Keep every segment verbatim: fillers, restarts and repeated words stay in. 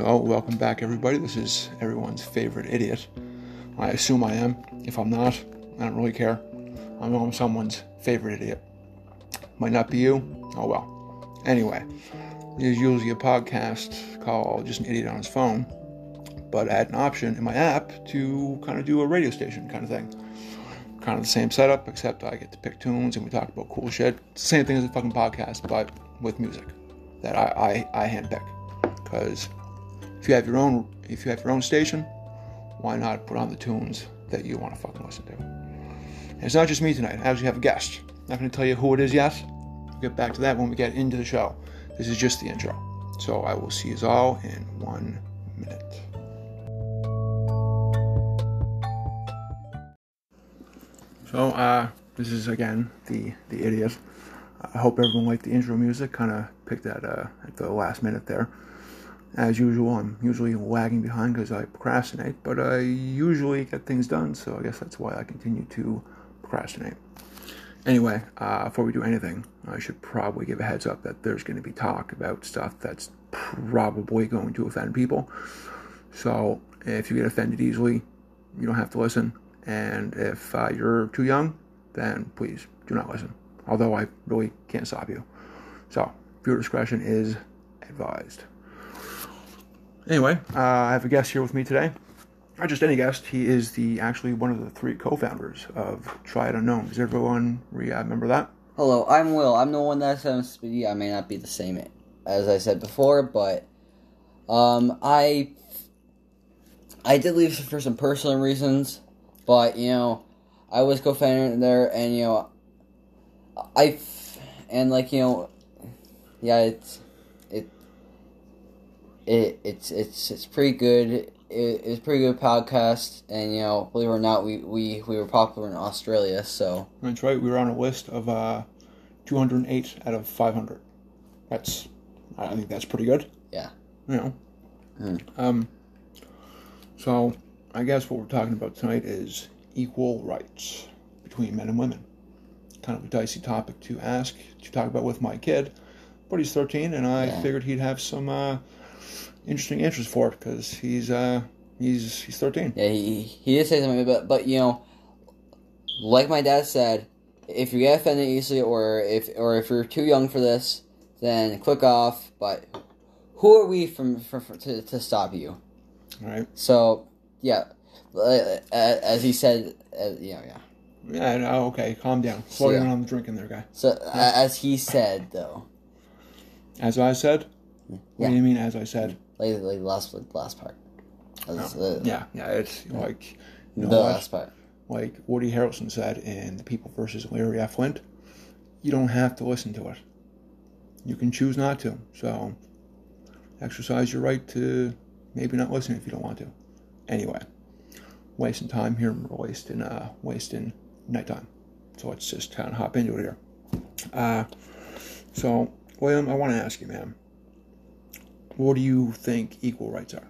Oh, welcome back, everybody. This is everyone's favorite idiot. I assume I am. If I'm not, I don't really care. I know I'm someone's favorite idiot. Might not be you. Oh, well. Anyway, there's usually a podcast called Just an Idiot on His Phone, but I had an option in my app to kind of do a radio station kind of thing. Kind of the same setup, except I get to pick tunes and we talk about cool shit. Same thing as a fucking podcast, but with music that I, I, I handpick. Because if you have your own, if you have your own station, why not put on the tunes that you want to fucking listen to? And it's not just me tonight. I actually have a guest. Not going to tell you who it is yet. We'll get back to that when we get into the show. This is just the intro. So I will see you all in one minute. So uh, this is again the the idiot. I hope everyone liked the intro music. Kind of picked that uh, at the last minute there. As usual, I'm usually lagging behind because I procrastinate, but I usually get things done, so I guess that's why I continue to procrastinate. Anyway, uh, before we do anything, I should probably give a heads up that there's going to be talk about stuff that's probably going to offend people. So if you get offended easily, you don't have to listen. And if uh, you're too young, then please do not listen. Although I really can't stop you. So viewer discretion is advised. Anyway, uh, I have a guest here with me today. Not just any guest. He is the actually one of the three co-founders of Try It Unknown. Does everyone remember that? Hello, I'm Will. I'm the one that said I may not be the same as I said before, but um, I I did leave for some personal reasons. But you know, I was co-founder there, and you know, I and like you know, yeah, it's. It, it's it's it's pretty good. It, it's a pretty good podcast, and you know, believe it or not, we, we, we were popular in Australia. So that's right. We were on a list of uh, two hundred eight out of five hundred. That's I think that's pretty good. Yeah. You know. Mm. Um. So I guess what we're talking about tonight is equal rights between men and women. Kind of a dicey topic to ask to talk about with my kid, but he's thirteen, and I yeah. figured he'd have some. Uh, Interesting interest for it because he's uh he's he's thirteen. Yeah, he he did say something, but but you know, like my dad said, if you get offended easily or if or if you're too young for this, then click off. But who are we from, from, from to to stop you? All right. So yeah, as he said, uh, yeah, yeah. Yeah. No, okay, calm down. Slow down on the drinking there, guy. So yeah. As he said, though. As I said. What yeah. do you mean? As I said. Like, like last, like last part. Was, no. uh, yeah, yeah, it's yeah. like you know the what? last part. Like Woody Harrelson said in *The People versus Larry F. Flint*, you don't have to listen to it. You can choose not to. So, exercise your right to maybe not listen if you don't want to. Anyway, wasting time here, wasting, uh, wasting nighttime. So let's just kind of hop into it here. Uh, so, William, I want to ask you, man. What do you think equal rights are?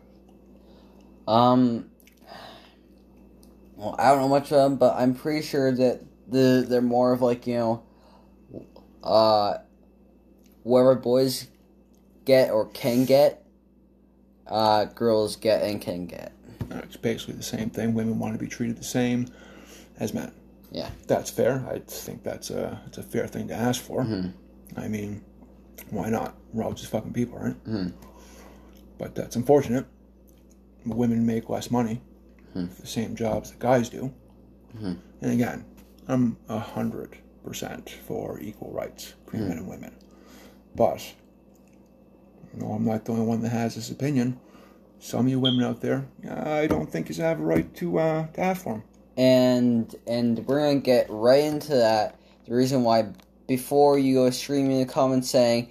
Um, well, I don't know much of them, but I'm pretty sure that the they're more of like, you know, uh, whatever boys get or can get, uh, girls get and can get. It's basically the same thing. Women want to be treated the same as men. Yeah. That's fair. I think that's a, it's a fair thing to ask for. Mm-hmm. I mean, why not? We're all just fucking people, right? Mm-hmm. But that's unfortunate. Women make less money mm-hmm. for the same jobs that guys do. Mm-hmm. And again, I'm one hundred percent for equal rights between mm-hmm. men and women. But, you know, I'm not the only one that has this opinion. Some of you women out there, I don't think you have a right to, uh, to ask for them. And, and we're going to get right into that. The reason why, before you go screaming in the comments saying,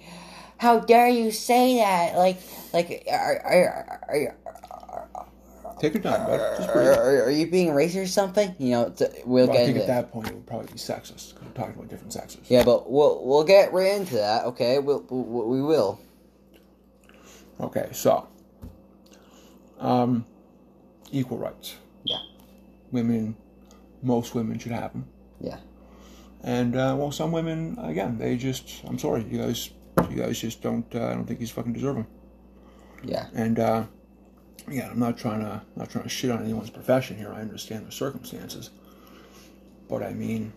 how dare you say that? Like, like, are, are, are, are, are take your time, bud. Just breathe. Are, are you being racist or something? You know, to, we'll, well get. I think into at it. that point it would probably be sexist because we're talking about different sexes. Yeah, but we'll we'll get right into that. Okay, we'll, we'll we will. Okay, so, um, equal rights. Yeah. Women, most women should have them. Yeah. And uh, well, some women again, they just. I'm sorry, you guys. You guys just don't, uh, I don't think he's fucking deserving. Yeah. And uh, yeah, I'm not trying to not trying to shit on anyone's profession here. I understand the circumstances, but I mean,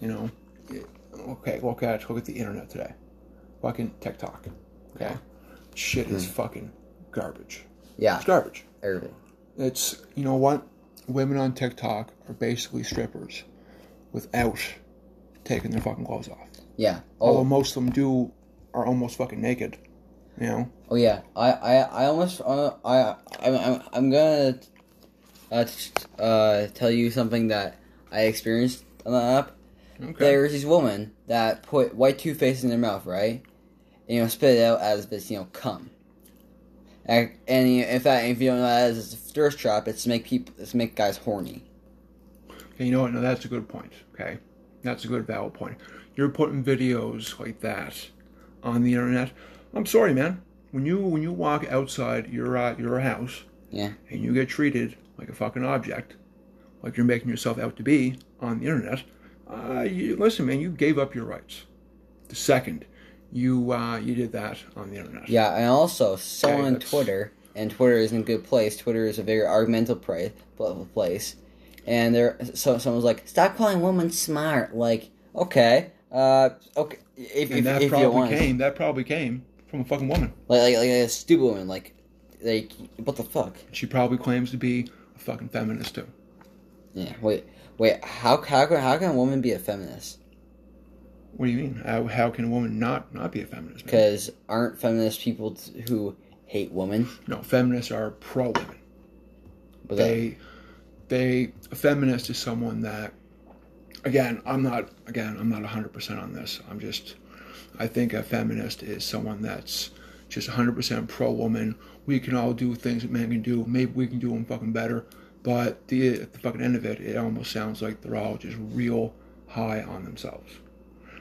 you know, it, okay, look at it, look at the internet today, fucking TikTok. Okay, shit mm-hmm. is fucking garbage. Yeah, it's garbage. Everything. It's, you know what, women on TikTok are basically strippers without taking their fucking clothes off. Yeah. Oh. Although most of them do are almost fucking naked, you know. Oh yeah, I I, I almost uh, I I'm I'm, I'm gonna uh, uh tell you something that I experienced on the app. Okay. There's this woman that put white toothpaste in their mouth, right? And, you know, spit it out as this, you know, cum. And, and you know, in fact, if you don't know that, it's a thirst trap. It's to make people, it's to make guys horny. Okay, you know what? No, that's a good point. Okay, that's a good valid point. You're putting videos like that on the internet. I'm sorry, man. When you when you walk outside your uh, your house, yeah, and you get treated like a fucking object, like you're making yourself out to be on the internet, uh, you, listen, man, you gave up your rights. The second you uh, you did that on the internet. Yeah, and also someone okay, on Twitter, and Twitter isn't a good place. Twitter is a very argumentative place, and there so someone's like, stop calling women smart. Like, okay, uh, okay, if and if, that if probably you want came, that probably came from a fucking woman, like like, like a stupid woman, like like what the fuck? She probably claims to be a fucking feminist too. Yeah, wait, wait. How how how can a woman be a feminist? What do you mean? How, how can a woman not, not be a feminist? Because aren't feminist people t- who hate women? No, feminists are pro women. They, they, a feminist is someone that, again, I'm not, again, I'm not one hundred percent on this. I'm just, I think a feminist is someone that's just one hundred percent pro woman. We can all do things that men can do. Maybe we can do them fucking better. But the, at the fucking end of it, it almost sounds like they're all just real high on themselves.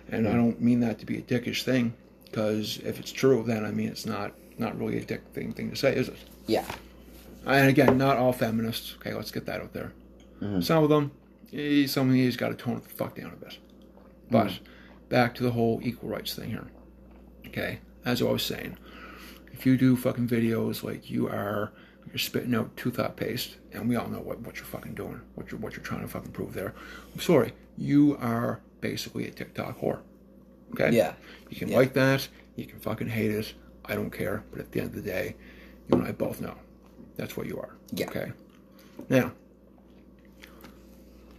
And I don't mean that to be a dickish thing, because if it's true, then I mean it's not not really a dick thing thing to say, is it? Yeah. And again, not all feminists. Okay, let's get that out there. Mm-hmm. Some of them, some of these got to tone it the fuck down a bit. But mm-hmm. back to the whole equal rights thing here. Okay, as I was saying, if you do fucking videos like you are, you're spitting out toothpaste, and we all know what, what you're fucking doing, what you're what you're trying to fucking prove there. I'm sorry, you are basically a TikTok whore. Okay? Yeah. You can yeah. like that, you can fucking hate it, I don't care, but at the end of the day, you and I both know that's what you are. Yeah. Okay? Now,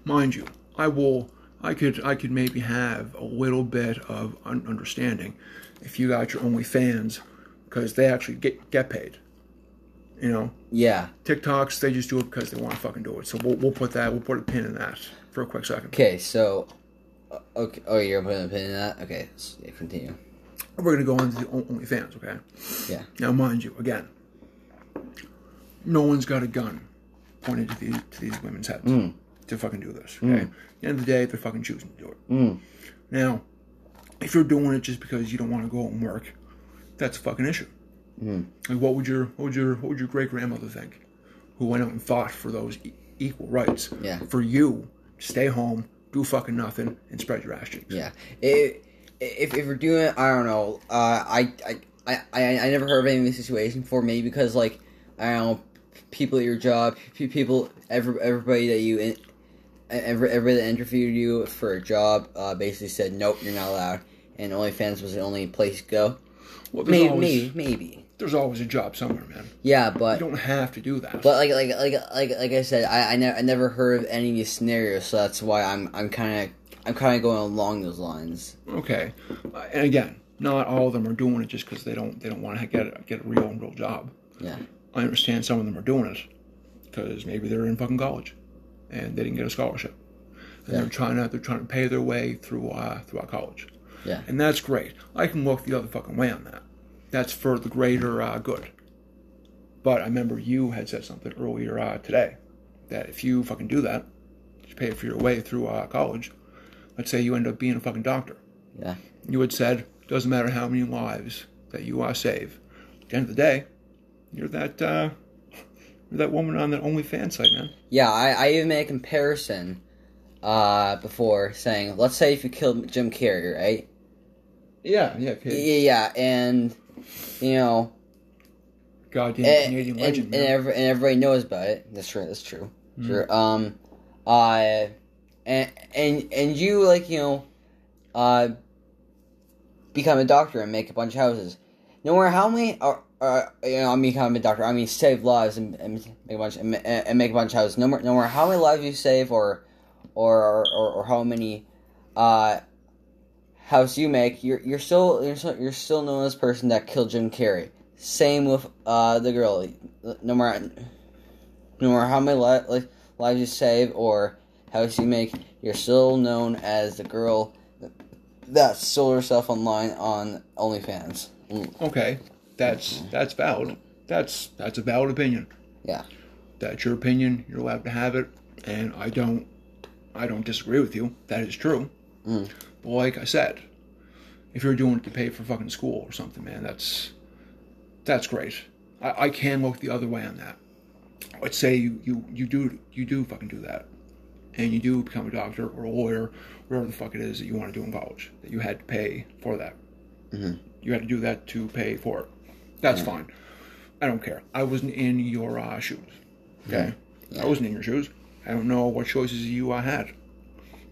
mind you, I will, I could, I could maybe have a little bit of un- understanding if you got your OnlyFans, because they actually get, get paid. You know? Yeah. TikToks, they just do it because they want to fucking do it. So we'll, we'll put that, we'll put a pin in that for a quick second. Okay, so... Okay. Oh, you're putting a pin in that? Okay, so, yeah, continue. We're going to go on to the OnlyFans, okay? Yeah. Now, mind you, again, no one's got a gun pointed to these, to these women's heads mm. to fucking do this, okay? Mm. At the end of the day, they're fucking choosing to do it. Mm. Now, if you're doing it just because you don't want to go out and work, that's a fucking issue. Mm. Like, what would your what would your, what would your great-grandmother think, who went out and fought for those e- equal rights? Yeah. For you, stay home, do fucking nothing, and spread your ass cheeks. Yeah. If, if, if you're doing it, I don't know, uh, I, I, I, I never heard of any of these situations before, maybe because, like, I don't know, people at your job, people, every, everybody that you, every, everybody that interviewed you for a job uh, basically said, nope, you're not allowed, and OnlyFans was the only place to go. Well, maybe, always, maybe, maybe. There's always a job somewhere, man. Yeah, but... You don't have to do that. But like like like like, like I said, I I, ne- I never heard of any of these scenarios, so that's why I'm I'm kind of I'm kind of going along those lines. Okay. Uh, and again, not all of them are doing it just because they don't they don't want to get get a real real job. Yeah. I understand some of them are doing it because maybe they're in fucking college and they didn't get a scholarship, and yeah. they're trying to they're trying to pay their way through uh, throughout college. Yeah. And that's great. I can look the other fucking way on that. That's for the greater uh, good. But I remember you had said something earlier uh, today that if you fucking do that, you pay for your way through uh, college, let's say you end up being a fucking doctor. Yeah. You had said, doesn't matter how many lives that you uh, save, at the end of the day, you're that uh, you're that woman on that OnlyFans site, man. Yeah, I, I even made a comparison uh, before saying, let's say if you killed Jim Carrey, right? Yeah, yeah, okay. Yeah, yeah, and... You know, goddamn and, Canadian and, legend, man. And, every, and everybody knows about it. That's true. That's true. Mm. Sure. Um, uh, and and and you like you know, uh, become a doctor and make a bunch of houses. No matter how many are, are you know, I mean, become a doctor. I mean, save lives and, and make a bunch and, and make a bunch of houses. No more, no matter how many lives you save, or or or, or how many, uh. house you make, you're you're still you're still, you're still known as the person that killed Jim Carrey. Same with uh the girl. No matter no matter how many li- li- lives you save or house you make, you're still known as the girl that sold herself online on OnlyFans. Mm. Okay, that's that's valid. That's that's a valid opinion. Yeah, that's your opinion. You're allowed to have it, and I don't I don't disagree with you. That is true. Mm. But like I said, if you're doing it to pay for fucking school or something, man, that's that's great. I, I can look the other way on that. Let's say you, you, you do you do fucking do that, and you do become a doctor or a lawyer, whatever the fuck it is that you want to do in college, that you had to pay for that. Mm-hmm. You had to do that to pay for it. That's mm-hmm. fine. I don't care. I wasn't in your uh, shoes. Okay, mm-hmm. yeah. I wasn't in your shoes. I don't know what choices you uh, had.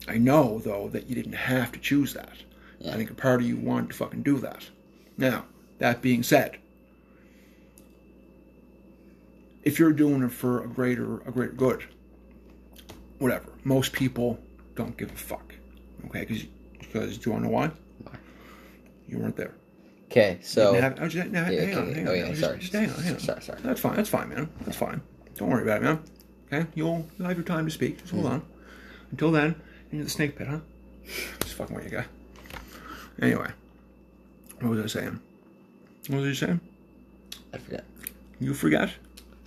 I know, though, that you didn't have to choose that. Yeah. I think a part of you wanted to fucking do that. Now, that being said, if you're doing it for a greater, a greater good, whatever. Most people don't give a fuck. Okay? Because, because do you want to know why? You weren't there. Okay, so... Have, just, hang on, yeah, okay, hang on. Oh, yeah, sorry. Just, just hang on, hang on. Sorry, sorry. That's fine, that's fine, man. That's fine. Don't worry about it, man. Okay? You'll, you'll have your time to speak. Just hold mm-hmm. on. Until then... Into the snake pit, huh? Just fucking what you got. Anyway, what was I saying? What was I saying? I forgot. You forgot?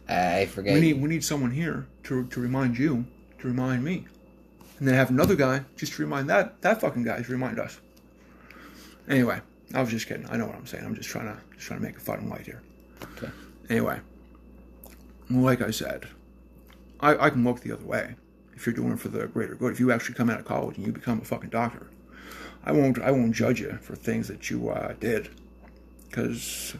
I forgot. We need we need someone here to to remind you to remind me, and then have another guy just to remind that that fucking guy to remind us. Anyway, I was just kidding. I know what I'm saying. I'm just trying to just trying to make a fucking light here. Okay. Anyway, like I said, I I can look the other way. If you're doing it for the greater good, if you actually come out of college and you become a fucking doctor, I won't I won't judge you for things that you uh, did, because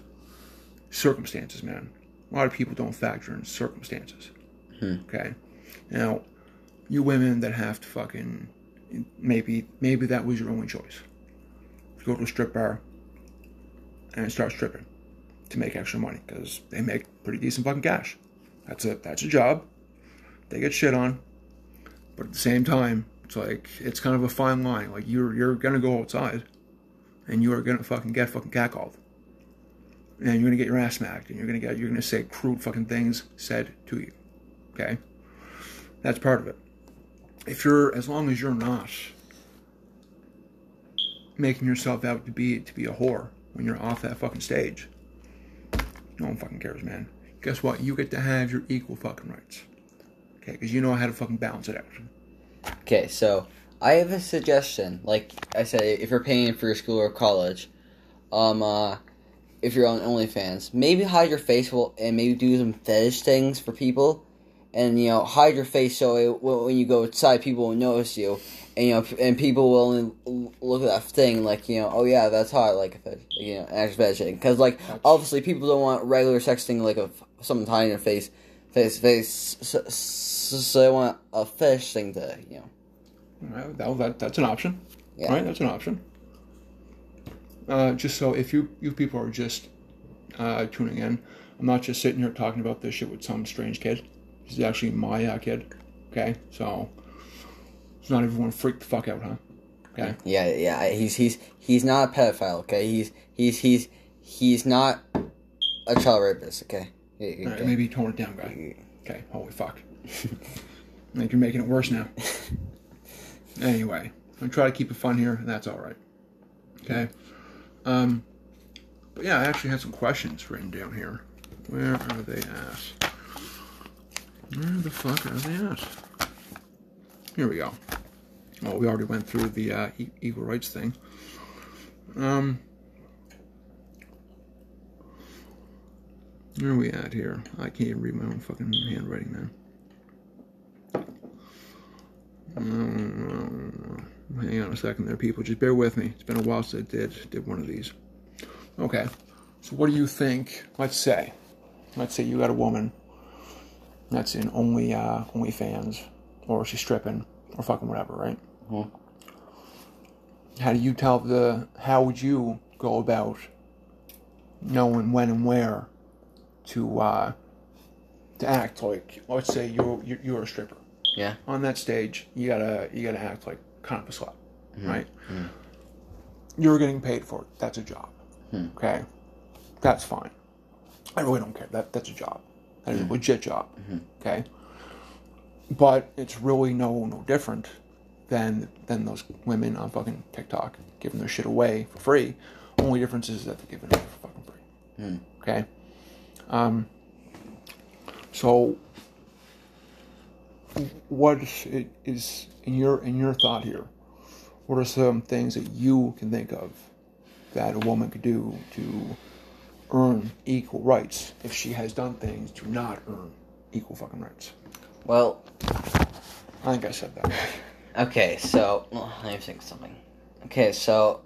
circumstances, man. A lot of people don't factor in circumstances. Hmm. Okay, now you women that have to fucking maybe maybe that was your only choice. Go to a strip bar and start stripping to make extra money because they make pretty decent fucking cash. That's a that's a job. They get shit on. But at the same time, it's like, it's kind of a fine line. Like, you're you're going to go outside, and you are going to fucking get fucking catcalled. And you're going to get your ass smacked, and you're going to get, you're going to say crude fucking things said to you. Okay? That's part of it. If you're, as long as you're not making yourself out to be, to be a whore when you're off that fucking stage, no one fucking cares, man. Guess what? You get to have your equal fucking rights. Okay, because you know how to fucking balance it out. Okay, so I have a suggestion. Like I said, if you're paying for your school or college, um, uh, if you're on OnlyFans, maybe hide your face and maybe do some fetish things for people. And, you know, hide your face so it, when you go outside, people will notice you. And, you know, and people will only look at that thing like, you know, oh yeah, that's hot, like, you know, an actual fetish thing. Because, like, obviously people don't want regular sex thing like a, someone hiding their face. Face face, so, so I want a fetish thing to, you know. Alright, that, that, that's an option. Yeah. Alright, that's an option. Uh, just so, if you, you people are just uh, tuning in, I'm not just sitting here talking about this shit with some strange kid. This is actually my uh, kid, okay? So, it's not everyone freaked the fuck out, huh? Okay. Yeah, yeah, he's he's he's not a pedophile, okay? He's, he's, he's, he's not a child rapist, okay? Okay. All right, maybe you tone it down, guy. Okay, holy fuck. I think you're making it worse now. Anyway, I'm trying to keep it fun here, and that's all right. Okay. Um, but yeah, I actually had some questions written down here. Where are they at? Where the fuck are they at? Here we go. Oh, we already went through the uh, equal rights thing. Um... Where are we at here? I can't even read my own fucking handwriting now. Um, hang on a second there, people. Just bear with me. It's been a while since I did, did one of these. Okay. So what do you think? Let's say Let's say you got a woman that's in only uh, OnlyFans, or she's stripping, or fucking whatever, right? Mm-hmm. How do you tell the? How would you go about knowing when and where to uh, to act like? Let's say you're you're a stripper. Yeah. On that stage, you gotta you gotta act like kind of a slut, mm-hmm. right? Mm-hmm. You're getting paid for it. That's a job. Mm-hmm. Okay, that's fine. I really don't care. That that's a job. That is mm-hmm. a legit job. Mm-hmm. Okay. But it's really no no different than than those women on fucking TikTok giving their shit away for free. Only difference is that they're giving it away for fucking free. Mm. Okay? Um, so what is in your in your thought here, what are some things that you can think of that a woman could do to earn equal rights if she has done things to not earn equal fucking rights? Well, I think I said that. Okay, so well, let me think something. Okay, so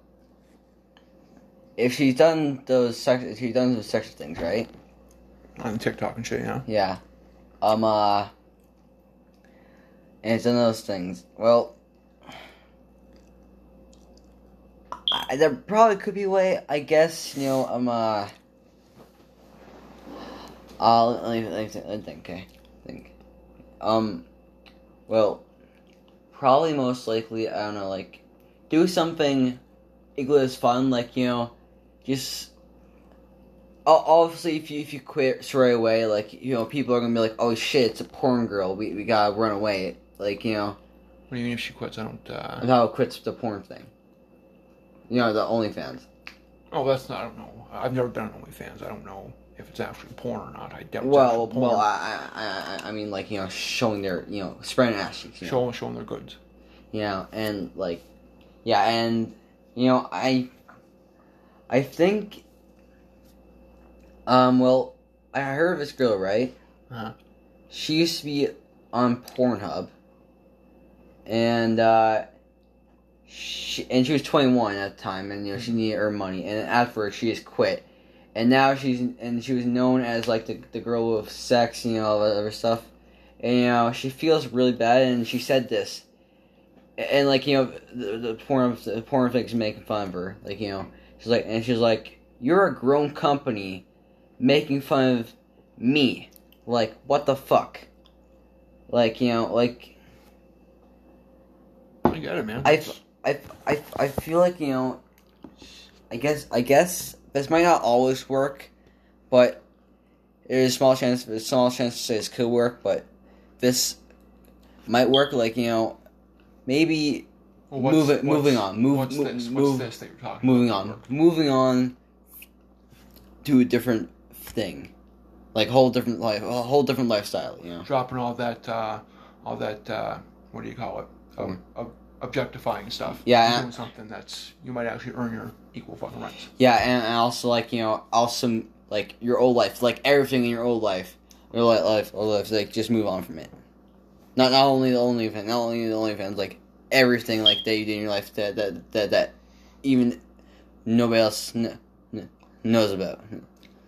if she's done those sex, if she's done those sexual things, right? On TikTok and shit, yeah. Yeah, um, uh, and it's done those things. Well, I, there probably could be a way, I guess. You know, um, uh, I'll let me, let me think. Let me think. Okay, think. Um, well, probably most likely, I don't know, like, do something equally as fun, like, you know, just, obviously, if you if you quit straight away, like, you know, people are gonna be like, oh shit, it's a porn girl, we we gotta run away, like, you know. What do you mean if she quits? I don't, uh... No, quits the porn thing. You know, the OnlyFans. Oh, that's not, I don't know, I've never done OnlyFans, I don't know. If it's actually porn or not, I doubt. Well, porn. well, I, I, I mean, like, you know, showing their, you know, spreading ass cheeks, you know? showing, showing their goods. Yeah, you know, and like, yeah, and you know, I, I think, um, well, I heard of this girl, right? Uh-huh. She used to be on Pornhub, and uh, she and she was twenty-one at the time, and you know, she needed her money, and after she just quit. And now she's, and she was known as, like, the the girl with sex, you know, all that other stuff. And, you know, she feels really bad, and she said this. And, and like, you know, the, the porn, the porn thing's making fun of her. Like, you know, she's like, and she's like, you're a grown company making fun of me. Like, what the fuck? Like, you know, like. I got it, man. I, I, I, I feel like, you know, I guess, I guess. This might not always work, but there's a small chance. There's a small chance to say this could work, but this might work. Like, you know, maybe well, move it, moving on, move, what's move, this? Move, what's this that you're talking moving about? on, moving on to a different thing, like whole different life, a whole different lifestyle. You know, dropping all that, uh, all that. Uh, what do you call it? Um, mm-hmm. Objectifying stuff. Yeah, and doing something that's you might actually earn your equal fucking rights. Yeah, and, and also, like, you know, also like your old life, like everything in your old life, your life, life, old life, like just move on from it. Not not only the OnlyFans, not only the OnlyFans, like everything like that you did in your life that that that, that even nobody else n- n- knows about.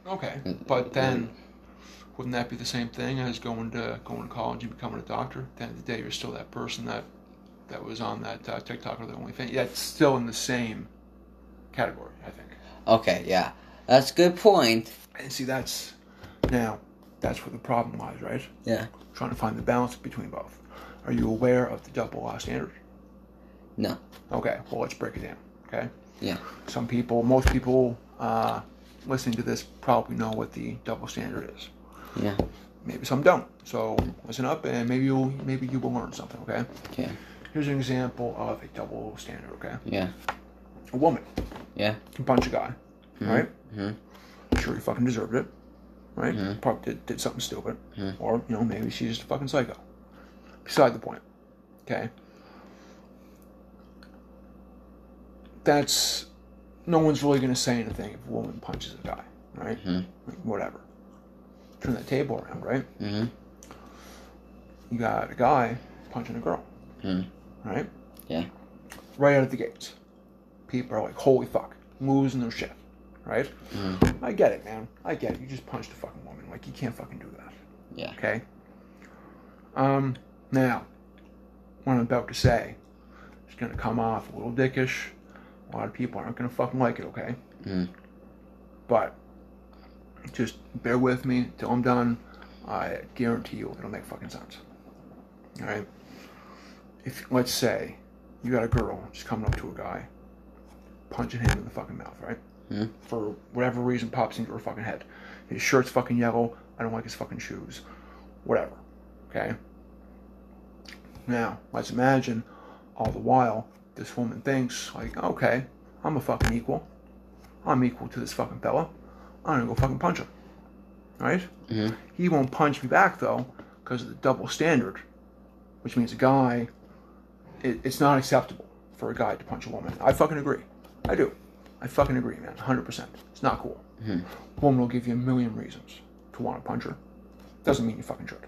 Okay, but then wouldn't that be the same thing as going to going to college and becoming a doctor? At the end of the day, you're still that person that. That was on that uh, TikTok or the OnlyFans. Yeah, it's still in the same category, I think. Okay, yeah. That's a good point. And see, that's... Now, that's where the problem lies, right? Yeah. Trying to find the balance between both. Are you aware of the double law standard? No. Okay, well, let's break it down, okay? Yeah. Some people, most people uh, listening to this probably know what the double standard is. Yeah. Maybe some don't. So, listen up, and maybe you'll, maybe you will learn something, okay? Okay. Here's an example of a double standard, okay? Yeah. A woman. Yeah. Can punch a guy, mm-hmm. right? Mm-hmm. Sure, he fucking deserved it, right? Mm-hmm. Probably did, did something stupid. Mm-hmm. Or, you know, maybe she's just a fucking psycho. Beside the point, okay? That's... No one's really going to say anything if a woman punches a guy, right? Mm-hmm. Like, whatever. Turn that table around, right? Mm-hmm. You got a guy punching a girl. Mm-hmm. Right? Yeah. Right out of the gates. People are like, holy fuck. Losing their shit. right? Mm. I get it, man. I get it. You just punched a fucking woman. Like, you can't fucking do that. Yeah. Okay? Um, now, what I'm about to say is going to come off a little dickish. A lot of people aren't going to fucking like it, okay? Mm. But just bear with me till I'm done. I guarantee you it'll make fucking sense. All right? If, let's say, you got a girl just coming up to a guy, punching him in the fucking mouth, right? Mm. For whatever reason pops into her fucking head. His shirt's fucking yellow. I don't like his fucking shoes. Whatever. Okay? Now, let's imagine all the while this woman thinks, like, okay, I'm a fucking equal. I'm equal to this fucking fella. I'm gonna go fucking punch him. Right? Mm-hmm. He won't punch me back, though, because of the double standard, which means a guy, it, it's not acceptable for a guy to punch a woman. I fucking agree. I do. I fucking agree, man. one hundred percent. It's not cool. Mm-hmm. A woman will give you a million reasons to want to punch her. Doesn't mean you fucking should.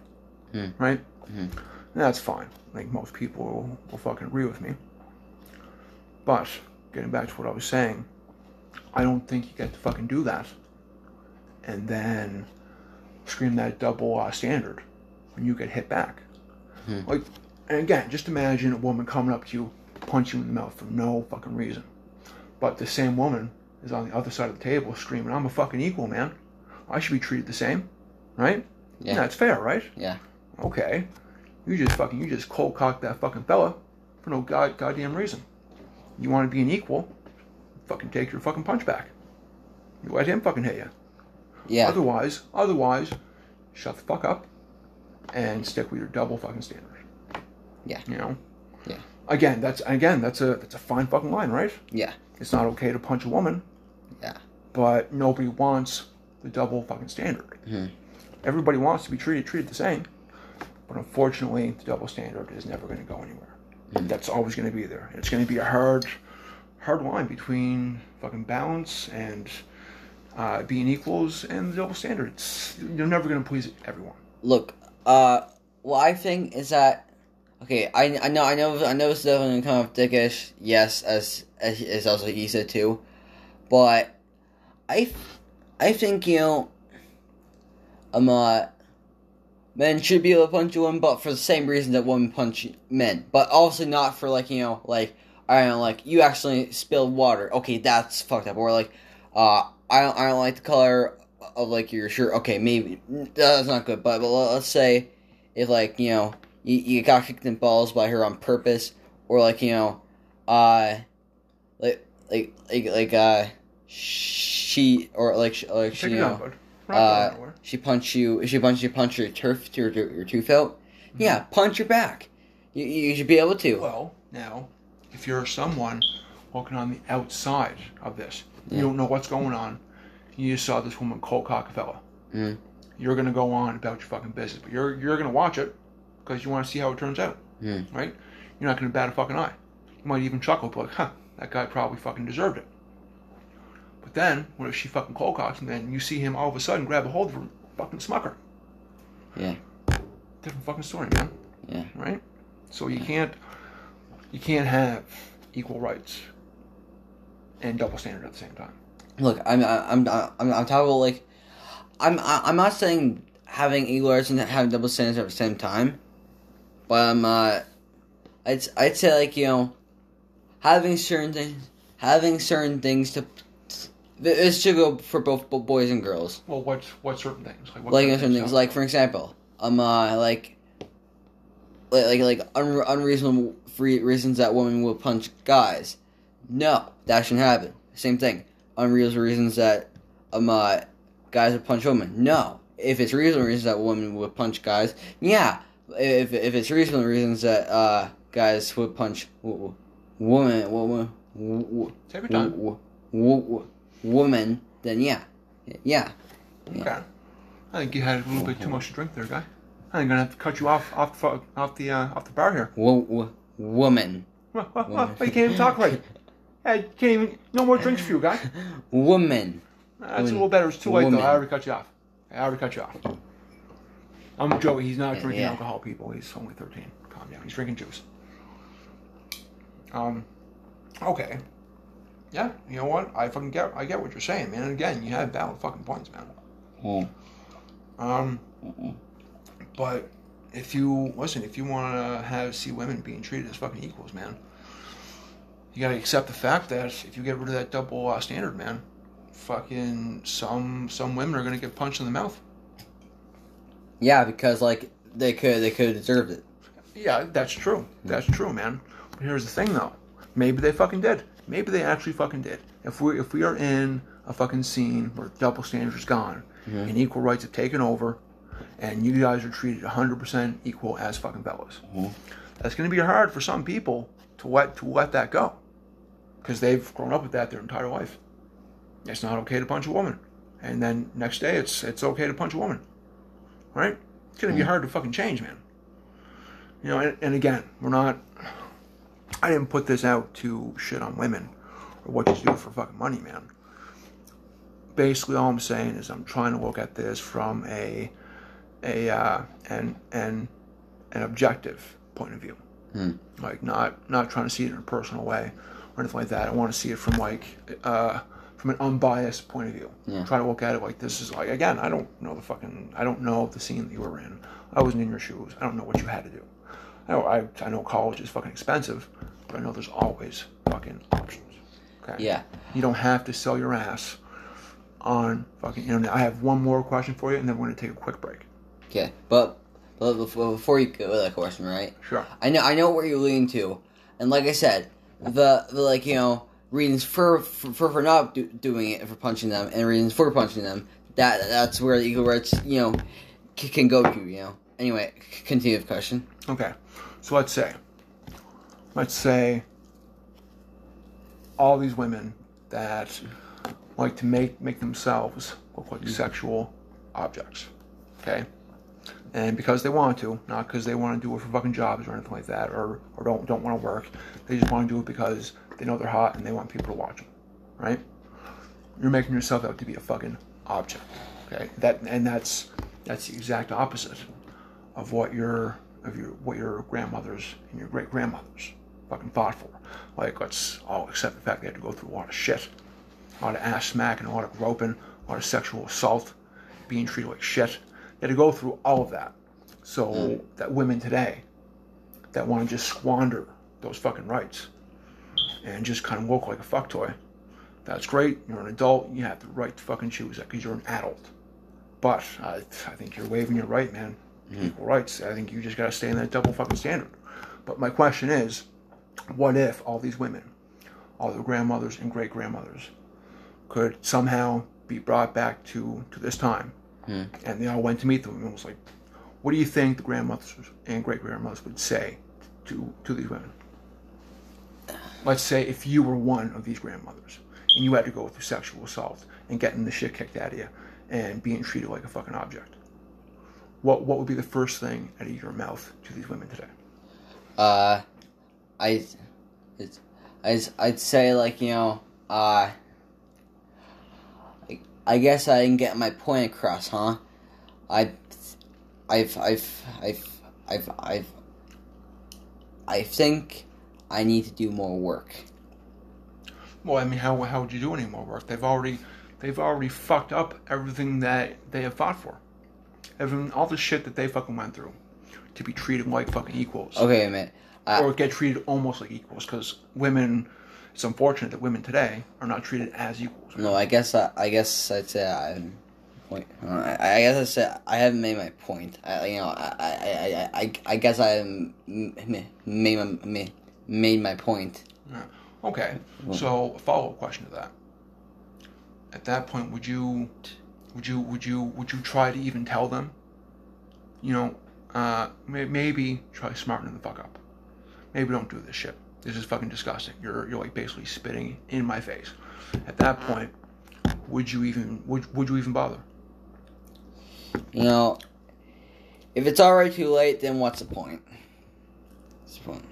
Mm-hmm. Right? Mm-hmm. And that's fine. I think most people will, will fucking agree with me. But, getting back to what I was saying, I don't think you get to fucking do that and then scream that double uh, standard when you get hit back. Mm-hmm. Like, and again, just imagine a woman coming up to you, punch you in the mouth for no fucking reason. But the same woman is on the other side of the table screaming, I'm a fucking equal, man. I should be treated the same, right? Yeah. That's fair, right? Yeah. Okay. You just fucking, you just cold cocked that fucking fella for no god goddamn reason. You want to be an equal, fucking take your fucking punch back. You let him fucking hit you. Yeah. Otherwise, otherwise, shut the fuck up and stick with your double fucking standard. Yeah. You know? Yeah. Again, that's again, that's a that's a fine fucking line, right? Yeah. It's not okay to punch a woman. Yeah. But nobody wants the double fucking standard. Mm-hmm. Everybody wants to be treated treated the same. But unfortunately, the double standard is never going to go anywhere. Mm-hmm. That's always going to be there. It's going to be a hard, hard line between fucking balance and uh, being equals and the double standard. It's, you're never going to please everyone. Look, uh, what I think is that. Okay, I, I know I know I know it's definitely kind of dickish. Yes, as as as also he said too, but I I think you know, um, uh, men should be able to punch a woman, but for the same reason that women punch men, but also not for like you know like I don't know, like you actually spilled water. Okay, that's fucked up. Or like, uh, I don't I don't like the color of like your shirt. Okay, maybe that's not good. But, but let's say if like you know. You, you got kicked in balls by her on purpose, or like you know, uh, like like like like uh, she or like she, like she you know, uh, she punched you, she punched you, punched your turf, your your tooth out. Yeah, punch her back. You you should be able to. Well, now, if you're someone walking on the outside of this, you yeah. don't know what's going on. You just saw this woman cold cock a fella. Mm. You're gonna go on about your fucking business, but you're you're gonna watch it. Because you want to see how it turns out, mm. right? You're not going to bat a fucking eye. You might even chuckle, but like, huh, that guy probably fucking deserved it. But then, what if she fucking cold cocks, and then you see him all of a sudden grab a hold of her and fucking smucker? Yeah. Different fucking story, man. Yeah. Right? So you yeah. can't, you can't have equal rights and double standard at the same time. Look, I'm, I'm, I'm, I'm, I'm talking about like, I'm, I'm not saying having equal rights and having double standards at the same time. But um, uh, I'd I'd say like you know, having certain things, having certain things to, this should go for both boys and girls. Well, what what certain things? Like, what like certain things, things like for example, um, uh, like, like like like un- unreasonable free reasons that women will punch guys. No, that shouldn't happen. Same thing. Unreasonable reasons that um, uh, guys would punch women. No, if it's reasonable reasons that women would punch guys, yeah. If if it's reasonable reasons that uh, guys would punch woman woman woman woman, then yeah, yeah. Okay, yeah. I think you had a little bit too much to drink there, guy. I think I'm gonna have to cut you off off the off the uh, off the bar here. Wo- wo- woman. What, what, what? Woman. But you can't even talk right. I can't even. No more drinks for you, guy. Woman. That's woman. A little better. It's too late woman. Though. I already cut you off. I already cut you off. I'm joking. He's not drinking yeah. alcohol, people. He's only thirteen. Calm down. He's drinking juice. Um, okay. yeah, you know what? I fucking get I get what you're saying, man. And again, you have valid fucking points, man. Mm. Um, Mm-mm. But if you listen, if you want to have see women being treated as fucking equals, man, you gotta accept the fact that if you get rid of that double uh, standard, man, fucking some some women are gonna get punched in the mouth. Yeah, because like they could they could have deserved it. Yeah, that's true. That's true, man. But here's the thing, though. Maybe they fucking did. Maybe they actually fucking did. If we if we are in a fucking scene where double standards is gone, mm-hmm. and equal rights have taken over, and you guys are treated one hundred percent equal as fucking fellas, mm-hmm. that's going to be hard for some people to let to let that go, because they've grown up with that their entire life. It's not okay to punch a woman, and then next day it's it's okay to punch a woman, right? It's going to mm-hmm. be hard to fucking change, man. You know, and, and again, we're not. I didn't put this out to shit on women or what you do for fucking money, man. Basically, all I'm saying is I'm trying to look at this from a, a uh, an an an objective point of view, mm. like not not trying to see it in a personal way or anything like that. I want to see it from like uh, from an unbiased point of view. Yeah. Try to look at it like this is like again. I don't know the fucking. I don't know the scene that you were in. I wasn't in your shoes. I don't know what you had to do. I know, I, I know college is fucking expensive, but I know there's always fucking options. Okay. Yeah. You don't have to sell your ass on fucking internet. I have one more question for you, and then we're going to take a quick break. Okay. But before you go to that question, right? Sure. I know I know where you're leaning to. And like I said, the, the like, you know, reasons for for, for not do, doing it, for punching them, and reasons for punching them, that that's where the equal rights, you know, c- can go to, you know. Anyway, c- continue the question. Okay. So let's say, let's say all these women that like to make, make themselves look like mm-hmm. sexual objects, okay? And because they want to, not because they want to do it for fucking jobs or anything like that, or, or don't don't want to work. They just want to do it because they know they're hot and they want people to watch them, right? You're making yourself out to be a fucking object, okay? That and that's that's the exact opposite of what you're. Of your what your grandmothers and your great grandmothers fucking fought for. Like, let's all accept the fact they had to go through a lot of shit, a lot of ass smacking, a lot of groping, a lot of sexual assault, being treated like shit. They had to go through all of that. So mm. that women today that want to just squander those fucking rights and just kind of look like a fuck toy. That's great. You're an adult. You have the right to fucking choose that because you're an adult. But I, I think you're waiving your right, man. Mm-hmm. Equal rights. I think you just gotta stay in that double fucking standard. But my question is, what if all these women, all their grandmothers and great grandmothers, could somehow be brought back to, to this time, mm-hmm. and they all went to meet them and was like, what do you think the grandmothers and great grandmothers would say to to these women? Let's say if you were one of these grandmothers and you had to go through sexual assault and getting the shit kicked out of you and being treated like a fucking object. What what would be the first thing out of your mouth to these women today? Uh, I, it's, I'd, I'd say like you know, uh, I, I guess I didn't get my point across, huh? I, I've, I've, I've, I've, I've, I think I need to do more work. Well, I mean, how how would you do any more work? They've already, they've already fucked up everything that they have fought for. Everyone, all the shit that they fucking went through to be treated like fucking equals. Okay, man. Uh, or get treated almost like equals, because women, it's unfortunate that women today are not treated as equals. No, I guess I, I guess I'd say I, point. I, I guess I said I haven't made my point. I, you know, I, I, I, I, I guess I haven't made my made my point. Yeah. Okay. So a follow up question to that. At that point, would you? Would you would you would you try to even tell them? You know, uh, maybe try smartening the fuck up. Maybe don't do this shit. This is fucking disgusting. You're you're like basically spitting in my face. At that point, would you even would would you even bother? You know, if it's already too late, then what's the point? What's the point?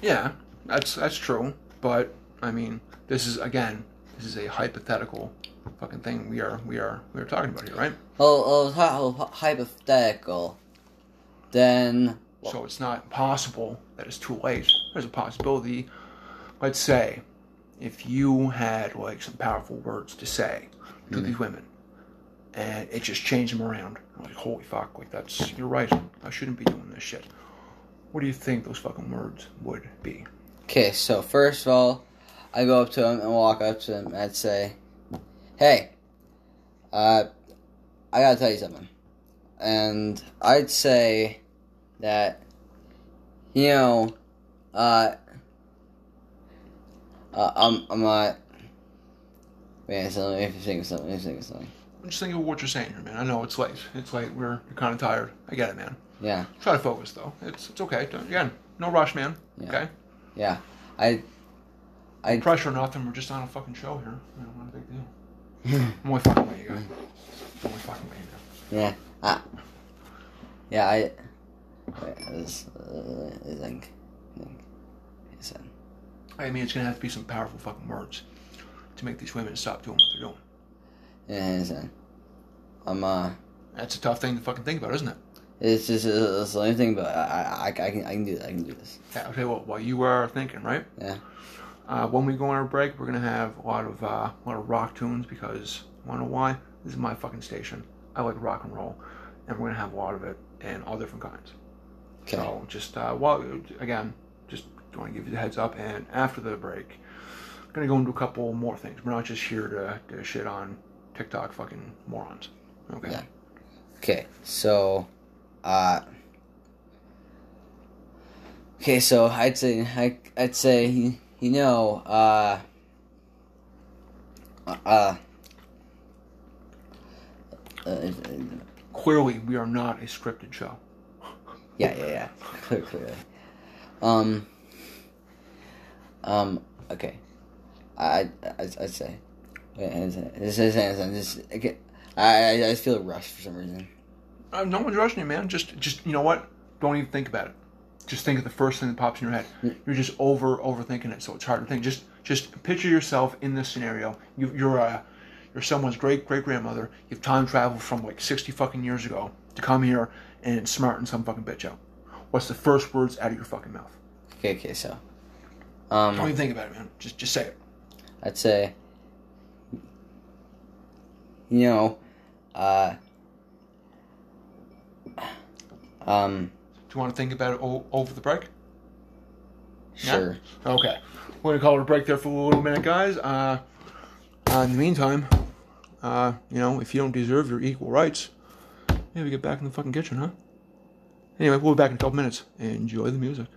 Yeah, that's that's true. But I mean, this is again, this is a hypothetical. Fucking thing we are we are we are talking about here, right? Oh, oh, oh hypothetical. Then well, so it's not impossible that it's too late. There's a possibility. Let's say if you had like some powerful words to say to mm-hmm. these women, and it just changed them around. I'm like, holy fuck, like that's, you're right. I shouldn't be doing this shit. What do you think those fucking words would be? Okay, so first of all, I go up to him and walk up to him and I'd say, hey, uh, I gotta tell you something. And I'd say that, you know, uh, uh I'm, I'm not, wait, so let me think of something, let me think of something. I'm just thinking of what you're saying here, man. I know it's late. It's late. We're you're kind of tired. I get it, man. Yeah. Try to focus, though. It's it's okay. Again, no rush, man. Yeah. Okay? Yeah. I... I no pressure or nothing. We're just on a fucking show here. You know, not a big deal. I'm only fucking with you guys. I'm only fucking with you guys. Yeah. Uh, yeah, I... Wait, I just... Uh, I think... I think... Listen. I mean, it's gonna have to be some powerful fucking words to make these women stop doing what they're doing. Yeah, I'm, uh... That's a tough thing to fucking think about, isn't it? It's just, it's the only thing, but I, I, I can I can do this, I can do this. Yeah, okay, well, while you were thinking, right? Yeah. Uh, when we go on our break, we're gonna have a lot of, uh, a lot of rock tunes, because, I wanna know why? This is my fucking station. I like rock and roll, and we're gonna have a lot of it, and all different kinds. Okay. So, just, uh, well, again, just wanna give you the heads up, and after the break, I'm gonna go into a couple more things. We're not just here to, to shit on TikTok fucking morons. Okay. Yeah. Okay, so, uh, okay, so I'd say, I, I'd say, you, you know, uh, uh, uh, clearly we are not a scripted show. Yeah, yeah, yeah, clearly, clearly. Um, um, okay, I, I, I'd say. This is this is I I just feel rushed for some reason. Uh, no one's rushing you, man. Just just you know what? Don't even think about it. Just think of the first thing that pops in your head. You're just over overthinking it, so it's hard to think. Just just picture yourself in this scenario. You, you're uh, you're someone's great great grandmother. You've time traveled from like sixty fucking years ago to come here and smarten some fucking bitch out. What's the first words out of your fucking mouth? Okay, okay, so um, don't even think about it, man. Just just say it. I'd say, you know, uh, um... Do you want to think about it o- over the break? Sure. Yeah? Okay. We're going to call it a break there for a little minute, guys. Uh, uh, in the meantime, uh, you know, if you don't deserve your equal rights, maybe get back in the fucking kitchen, huh? Anyway, we'll be back in a couple minutes. Enjoy the music.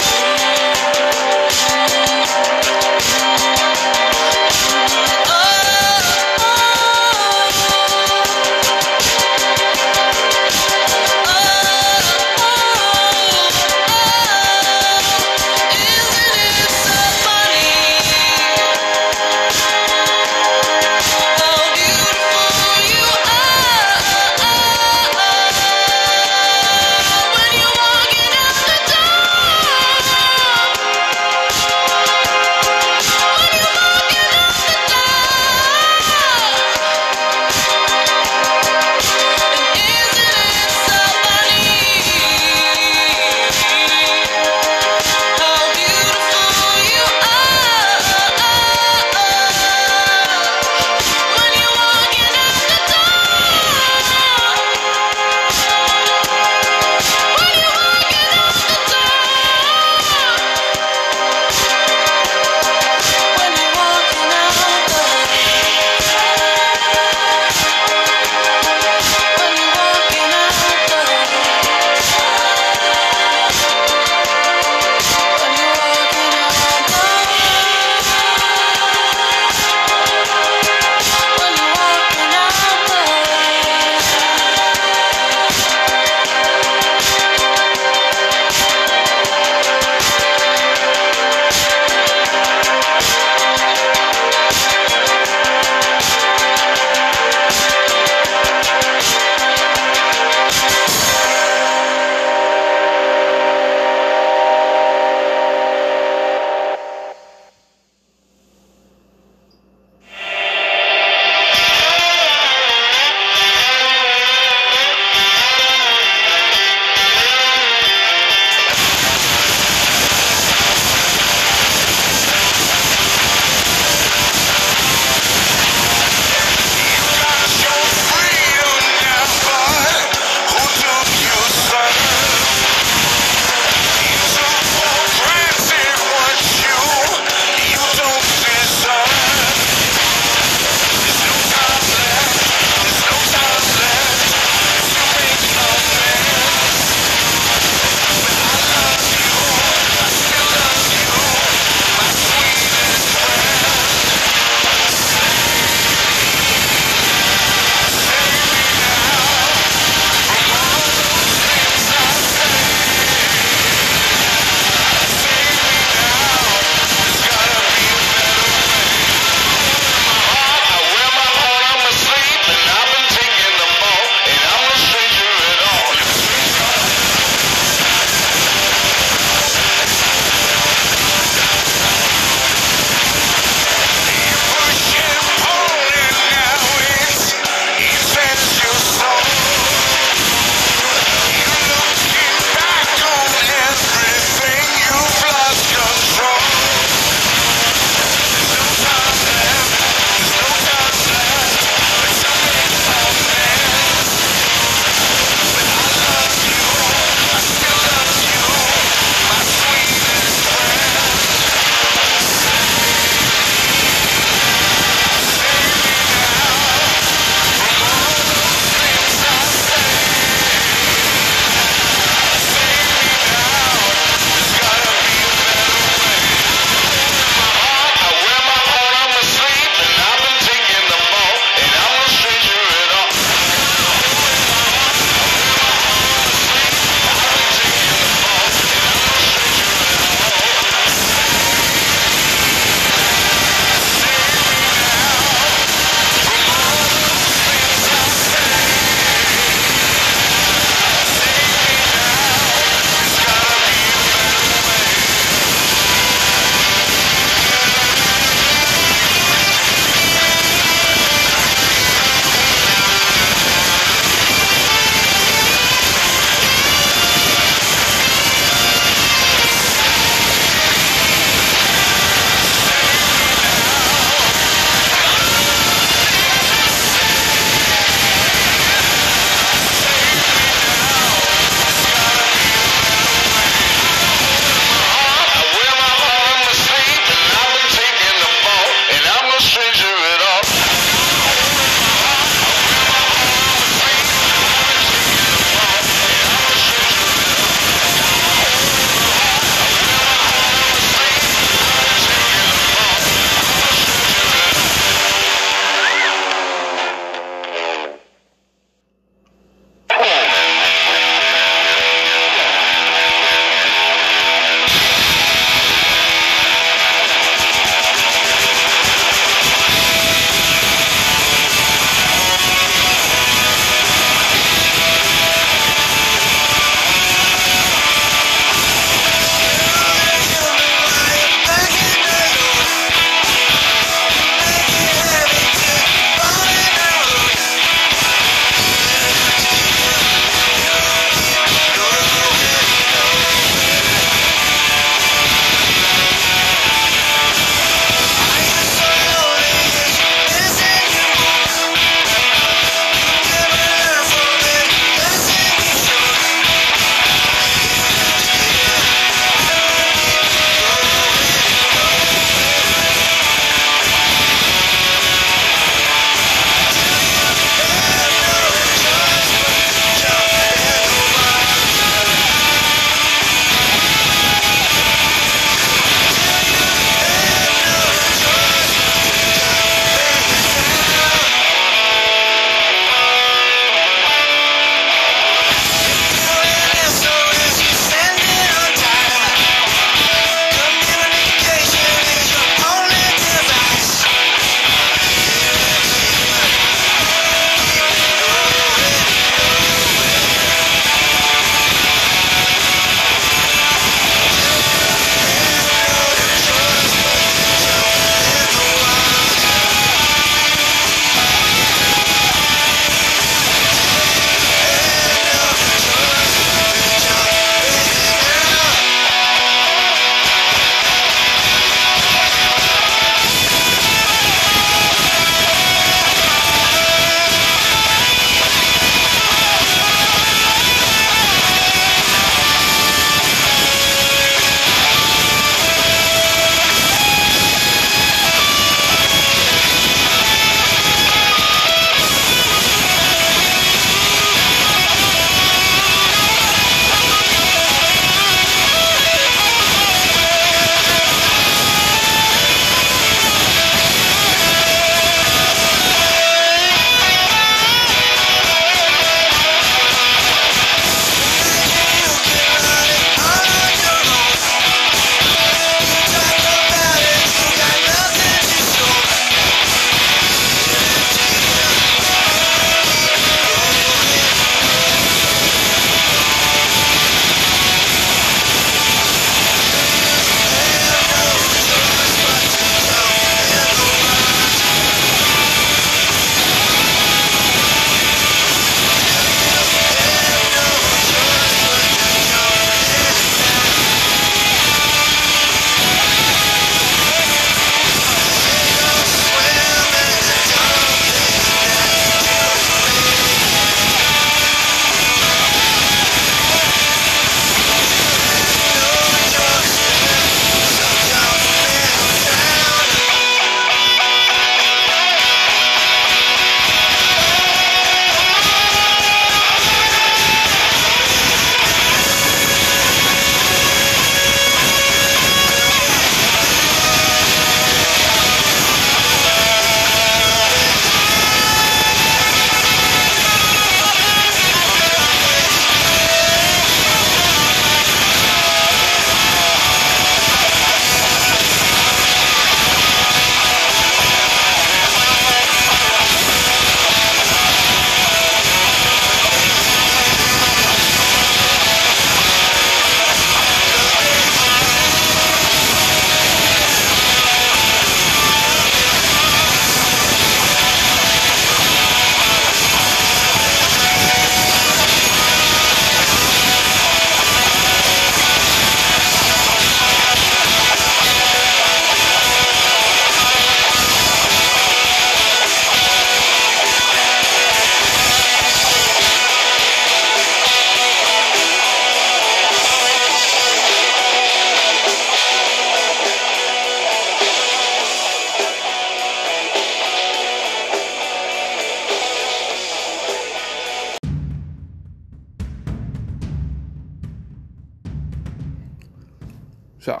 So,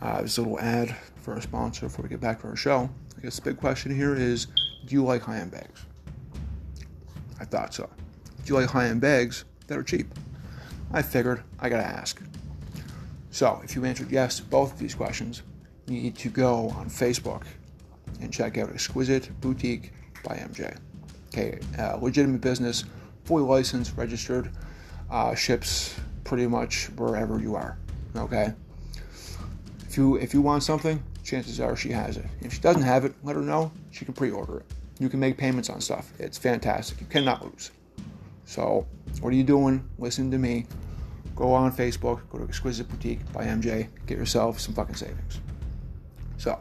uh, this little ad for a sponsor before we get back to our show. I guess the big question here is, do you like high-end bags? I thought so. Do you like high-end bags that are cheap? I figured I gotta ask. So, if you answered yes to both of these questions, you need to go on Facebook and check out Exquisite Boutique by M J. Okay, uh, legitimate business, fully licensed, registered, uh, ships pretty much wherever you are. Okay, if you if you want something, chances are she has it. If she doesn't have it, let her know. She can pre-order it. You can make payments on stuff. It's fantastic. You cannot lose. So, what are you doing? Listen to me. Go on Facebook. Go to Exquisite Boutique by M J. Get yourself some fucking savings. So,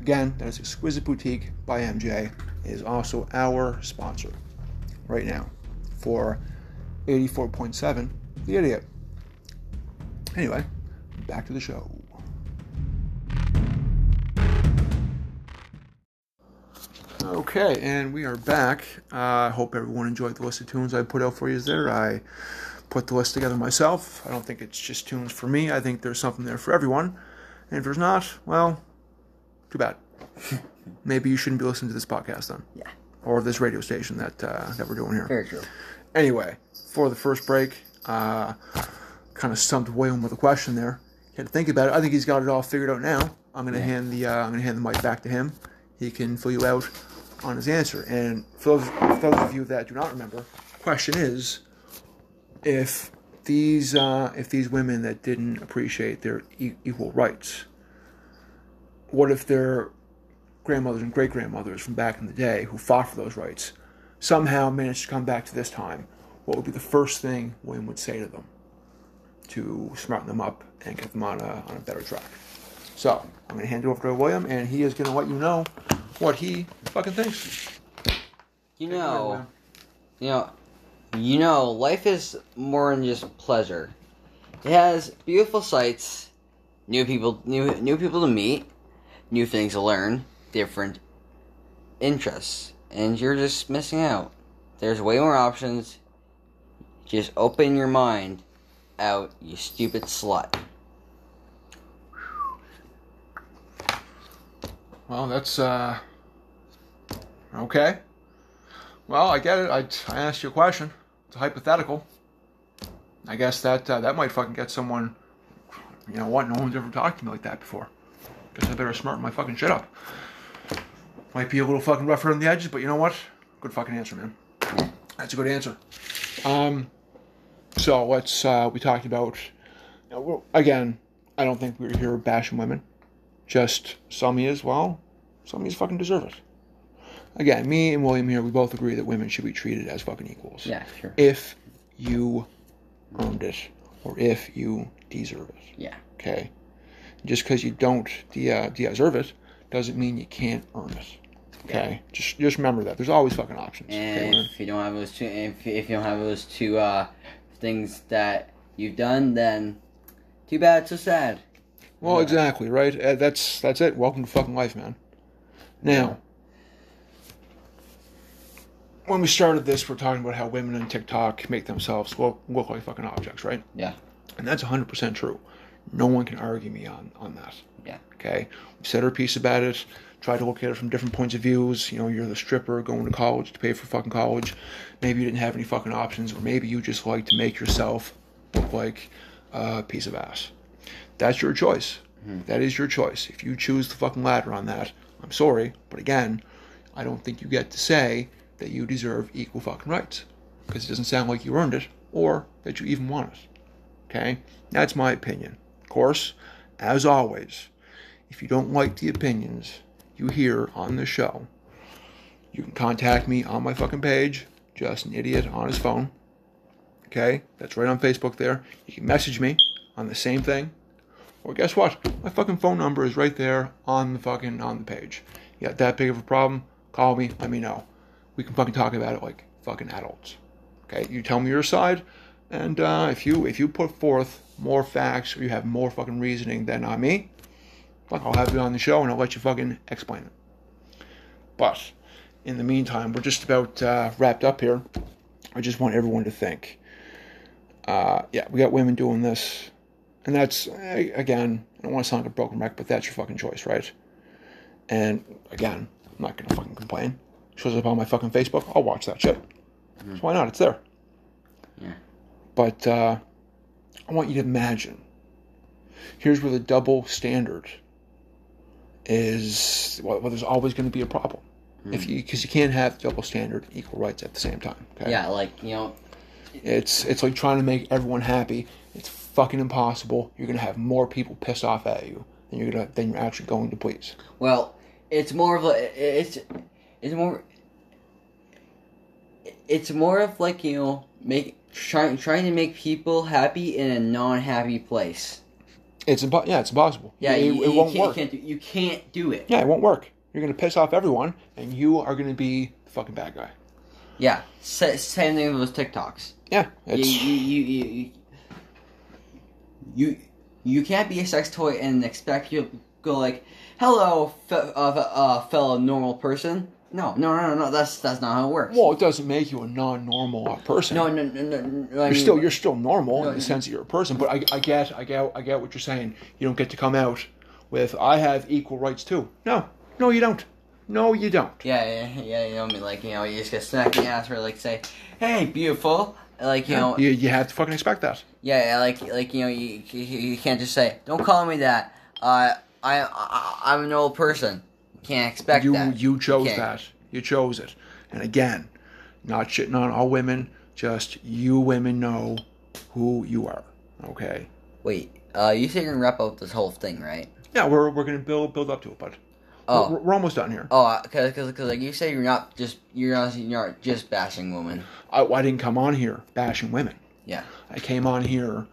again, that is Exquisite Boutique by M J. It is also our sponsor right now for eighty-four point seven, The Idiot. Anyway, back to the show. Okay, and we are back. I uh, hope everyone enjoyed the list of tunes I put out for you there. I put the list together myself. I don't think it's just tunes for me. I think there's something there for everyone. And if there's not, well, too bad. Maybe you shouldn't be listening to this podcast then. Yeah. Or this radio station that uh, that we're doing here. Very true. Anyway, for the first break, uh, kind of stumped William with a question there. He had to think about it. I think he's got it all figured out now. I'm gonna yeah. hand the uh, I'm gonna hand the mic back to him. He can fill you out on his answer. And for those, for those of you that do not remember, the question is, if these uh, if these women that didn't appreciate their e- equal rights, what if their grandmothers and great-grandmothers from back in the day who fought for those rights somehow managed to come back to this time? What would be the first thing William would say to them to smarten them up and get them on a, on a better track? So, I'm going to hand it over to William, and he is going to let you know what he fucking thinks. You know, you know, you know, life is more than just pleasure. It has beautiful sights, new people, new new people to meet, new things to learn, different interests, and you're just missing out. There's way more options. Just open your mind out, you stupid slut. Well, that's, uh, okay. Well, I get it. I, I asked you a question. It's a hypothetical. I guess that, uh, that might fucking get someone, you know what, no one's ever talked to me like that before. Guess I better smarten my fucking shit up. Might be a little fucking rough around the edges, but you know what? Good fucking answer, man. That's a good answer. Um, so let's, uh, we talked about, you know, again, I don't think we're here bashing women. Just some is, well, some is fucking deserve it. Again, me and William here, we both agree that women should be treated as fucking equals. Yeah, sure. If you earned it, or if you deserve it. Yeah. Okay? Just because you don't de- uh, deserve it doesn't mean you can't earn it. Okay? Yeah. Just just remember that. There's always fucking options. And okay, if you don't have those two, if, if you don't have those two uh, things that you've done, then too bad, so sad. Well, yeah. Exactly, right? Uh, that's that's it. Welcome to fucking life, man. Now, when we started this, we're talking about how women on TikTok make themselves look, look like fucking objects, right? Yeah. And that's one hundred percent true. No one can argue me on, on that. Yeah. Okay? We said our piece about it. Tried to look at it from different points of views. You know, you're the stripper going to college to pay for fucking college. Maybe you didn't have any fucking options, or maybe you just like to make yourself look like a piece of ass. That's your choice. Mm-hmm. That is your choice. If you choose the fucking latter on that, I'm sorry. But again, I don't think you get to say that you deserve equal fucking rights. Because it doesn't sound like you earned it or that you even want it. Okay? That's my opinion. Of course, as always, if you don't like the opinions you hear on this show, you can contact me on my fucking page, Just an Idiot on his phone. Okay? That's right on Facebook there. You can message me on the same thing. Or guess what? My fucking phone number is right there on the fucking, on the page. You got that big of a problem? Call me. Let me know. We can fucking talk about it like fucking adults. Okay? You tell me your side. And uh, if you if you put forth more facts or you have more fucking reasoning than on me, fuck, I'll have you on the show and I'll let you fucking explain it. But in the meantime, we're just about uh, wrapped up here. I just want everyone to think. Uh, yeah, we got women doing this. And that's, again, I don't want to sound like a broken record, but that's your fucking choice, right? And again, I'm not going to fucking complain. Shows up on my fucking Facebook, I'll watch that shit. Mm-hmm. So why not? It's there. Yeah. But uh, I want you to imagine. Here's where the double standard is, well, there's always going to be a problem. Mm-hmm. If you, because you can't have double standard equal rights at the same time. Okay? Yeah, like, you know. It's it's like trying to make everyone happy. It's fucking impossible. You're going to have more people pissed off at you than you're gonna than you're actually going to please. Well, it's more of a it's it's more it's more of like, you know, make trying trying to make people happy in a non-happy place. It's impo- yeah, it's impossible. Yeah, it, you, it, it you won't can't, work. Can't do, you can't do it. Yeah, it won't work. You're going to piss off everyone, and you are going to be the fucking bad guy. Yeah, same thing with those TikToks. Yeah, it's... You, you, you, you, you, you, you can't be a sex toy and expect you to go like, hello, fe- uh, uh, fellow normal person. No, no, no, no, no, that's that's not how it works. Well, it doesn't make you a non-normal person. No, no, no, no. no you're, I mean, still, you're still normal no, in the sense that you're a person, but I, I, get, I, get, I get what you're saying. You don't get to come out with, I have equal rights too. No, no, you don't. No, you don't. Yeah, yeah, yeah, you know what I mean? Like, you know, you just get smacked in the ass where, like, say, hey, beautiful. Like, you yeah, know. You, you have to fucking expect that. Yeah, yeah, like, like you know, you, you you can't just say, don't call me that. Uh, I, I, I'm an old person. Can't expect you, that. You chose can't. that. You chose it. And again, not shitting on all women, just you women know who you are. Okay? Wait, uh, you say you're going to wrap up this whole thing, right? Yeah, we're we're going to build build up to it, bud. Oh. We're, we're almost done here. Oh, because because like you say, you're not just you're not you're not just bashing women. I, I didn't come on here bashing women. Yeah, I came on here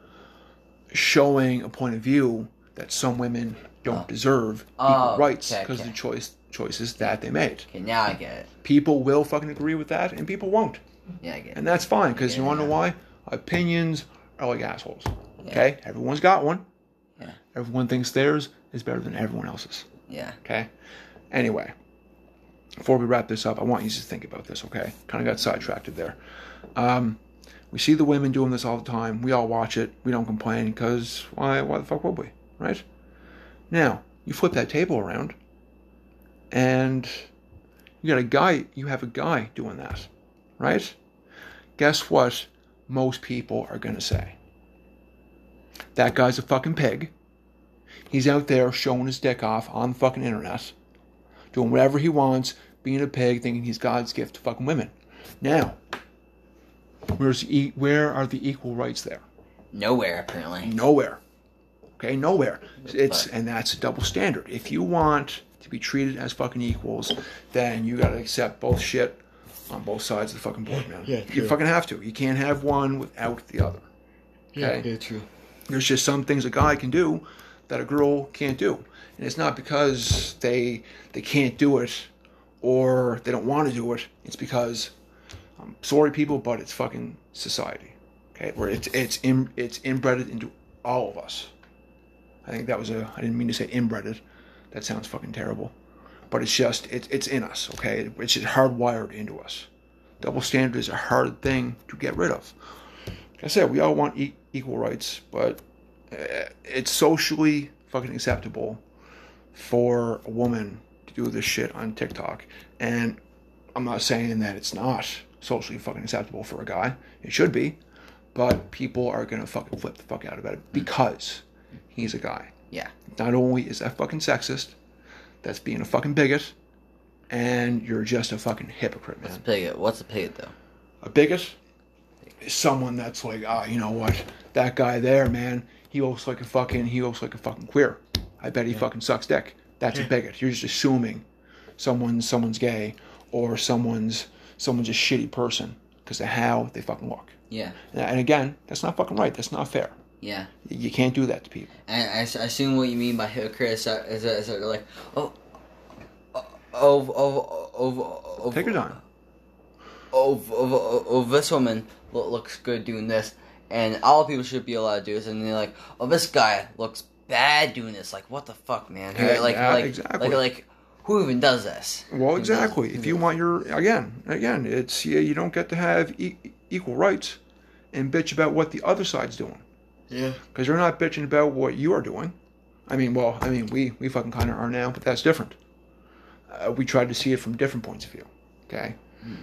showing a point of view that some women don't oh. deserve oh, equal rights because okay, okay. the choice choices that they made. Okay, now I get it. People will fucking agree with that, and people won't. Yeah, I get it. And that's fine because yeah, you want to yeah. know why? Opinions are like assholes. Yeah. Okay, everyone's got one. Yeah, everyone thinks theirs is better than everyone else's. Yeah. Okay? Anyway, before we wrap this up, I want you to think about this, okay? Kind of got sidetracked there. Um, we see the women doing this all the time. We all watch it. We don't complain because why, why the fuck would we, right? Now, you flip that table around and you got a guy, you have a guy doing that, right? Guess what most people are going to say? That guy's a fucking pig. He's out there showing his dick off on the fucking internet, doing whatever he wants, being a pig, thinking he's God's gift to fucking women. Now, where's the, where are the equal rights there? Nowhere, apparently. Nowhere. Okay, nowhere. It's and that's a double standard. If you want to be treated as fucking equals, then you gotta accept both shit on both sides of the fucking board, man. Yeah, true. You fucking have to. You can't have one without the other. Okay? Yeah, yeah, true. There's just some things a guy can do that a girl can't do. And it's not because they they can't do it or they don't want to do it. It's because, I'm sorry people, but it's fucking society. Okay? Where it's it's in, it's inbred into all of us. I think that was a, I didn't mean to say inbred. That sounds fucking terrible. But it's just, it, it's in us. Okay? It's just hardwired into us. Double standard is a hard thing to get rid of. Like I said, we all want e- equal rights, but it's socially fucking acceptable for a woman to do this shit on TikTok. And I'm not saying that it's not socially fucking acceptable for a guy. It should be. But people are going to fucking flip the fuck out about it because he's a guy. Yeah. Not only is that fucking sexist, that's being a fucking bigot, and you're just a fucking hypocrite, man. What's a bigot? What's a bigot, though? A bigot is someone that's like, ah, oh, you know what? That guy there, man, He looks like a fucking, he looks like a fucking queer. I bet he yeah. fucking sucks dick. That's yeah. a bigot. You're just assuming someone's, someone's gay or someone's, someone's a shitty person because of how they fucking look. Yeah. And again, that's not fucking right. That's not fair. Yeah. You can't do that to people. And I, I assume what you mean by hypocrite is that, is that, is that like, oh, oh, oh, oh, oh, oh. Take her down. Oh, oh, oh, oh, this woman looks good doing this. And all people should be allowed to do this, and they're like, "Oh, this guy looks bad doing this." Like, what the fuck, man? Yeah, like, yeah, like, exactly. like, like, who even does this? Well, who exactly. Does, if you want your again, again, it's yeah, you don't get to have e- equal rights and bitch about what the other side's doing. Yeah. Because you're not bitching about what you are doing. I mean, well, I mean, we, we fucking kind of are now, but that's different. Uh, we tried to see it from different points of view. Okay? Mm.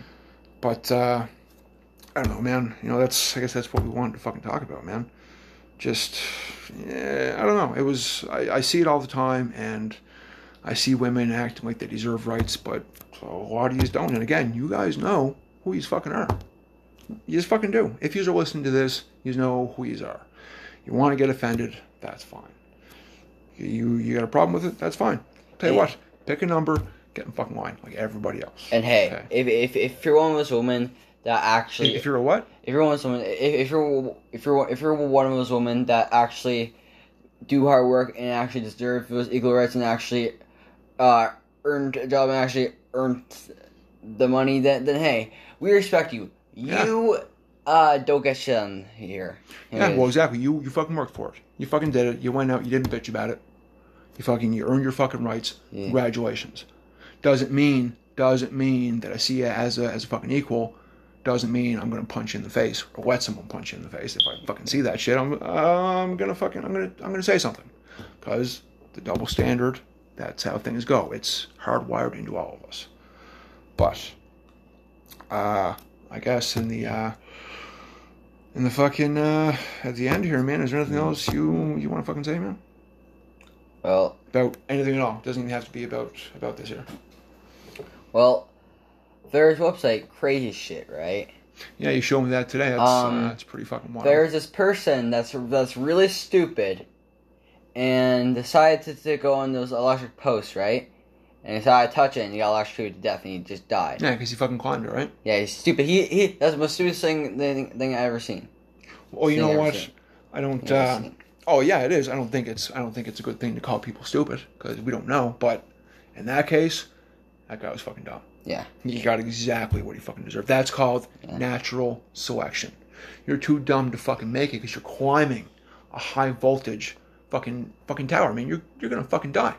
But, uh, I don't know, man. You know, that's, I guess that's what we wanted to fucking talk about, man. Just, yeah, I don't know. It was, I, I see it all the time, and I see women acting like they deserve rights, but a lot of yous don't. And again, you guys know who yous fucking are. You just fucking do. If yous are listening to this, you know who yous are. You want to get offended, that's fine. You you got a problem with it, that's fine. Tell you yeah. what, pick a number, get in fucking line, like everybody else. And hey, okay? if, if if you're one of those women that actually... If you're a what? If you're one of those women... If, if, you're, if, you're, if you're one of those women that actually do hard work and actually deserve those equal rights and actually uh, earned a job and actually earned the money, then, then hey, we respect you. You... Yeah. Uh, don't get shit on here. It yeah, is. Well, exactly. You you fucking worked for it. You fucking did it. You went out. You didn't bitch about it. You fucking you earned your fucking rights. Yeah. Congratulations. Doesn't mean doesn't mean that I see you as a as a fucking equal. Doesn't mean I'm gonna punch you in the face or let someone punch you in the face. If I fucking see that shit, I'm I'm gonna fucking I'm gonna I'm gonna say something. Cause the double standard. That's how things go. It's hardwired into all of us. But, uh, I guess in the uh. And the fucking, uh, at the end here, man, is there anything else you, you want to fucking say, man? Well. About anything at all. It doesn't even have to be about, about this here. Well, there's a website, Crazy Shit, right? Yeah, you showed me that today. That's, um, uh, that's pretty fucking wild. There's this person that's, that's really stupid and decided to, to go on those electric posts, right? And he decided to touch it and he got electrocuted to death and he just died. Yeah, because he fucking climbed it, right? Yeah, he's stupid. He, he That's the most stupid thing, thing, thing I've ever seen. Oh, you know what? I don't, uh... Oh, yeah, it is. I don't think it's I don't think it's a good thing to call people stupid, because we don't know, but in that case, that guy was fucking dumb. Yeah. He got exactly what he fucking deserved. That's called yeah. natural selection. You're too dumb to fucking make it because you're climbing a high-voltage fucking fucking tower. I mean, you're you're gonna fucking die.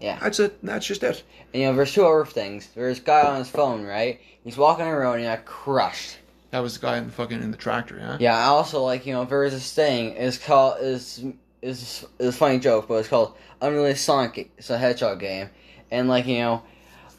Yeah. That's it. That's just it. And, you know, there's two other things. There's a guy on his phone, right? He's walking around and he got crushed. That was the guy in the fucking, in the tractor, yeah? Yeah, I also, like, you know, there is this thing. It's called, it's, it's, it's a funny joke, but it's called Unreleased Sonic. It's a Hedgehog game. And, like, you know,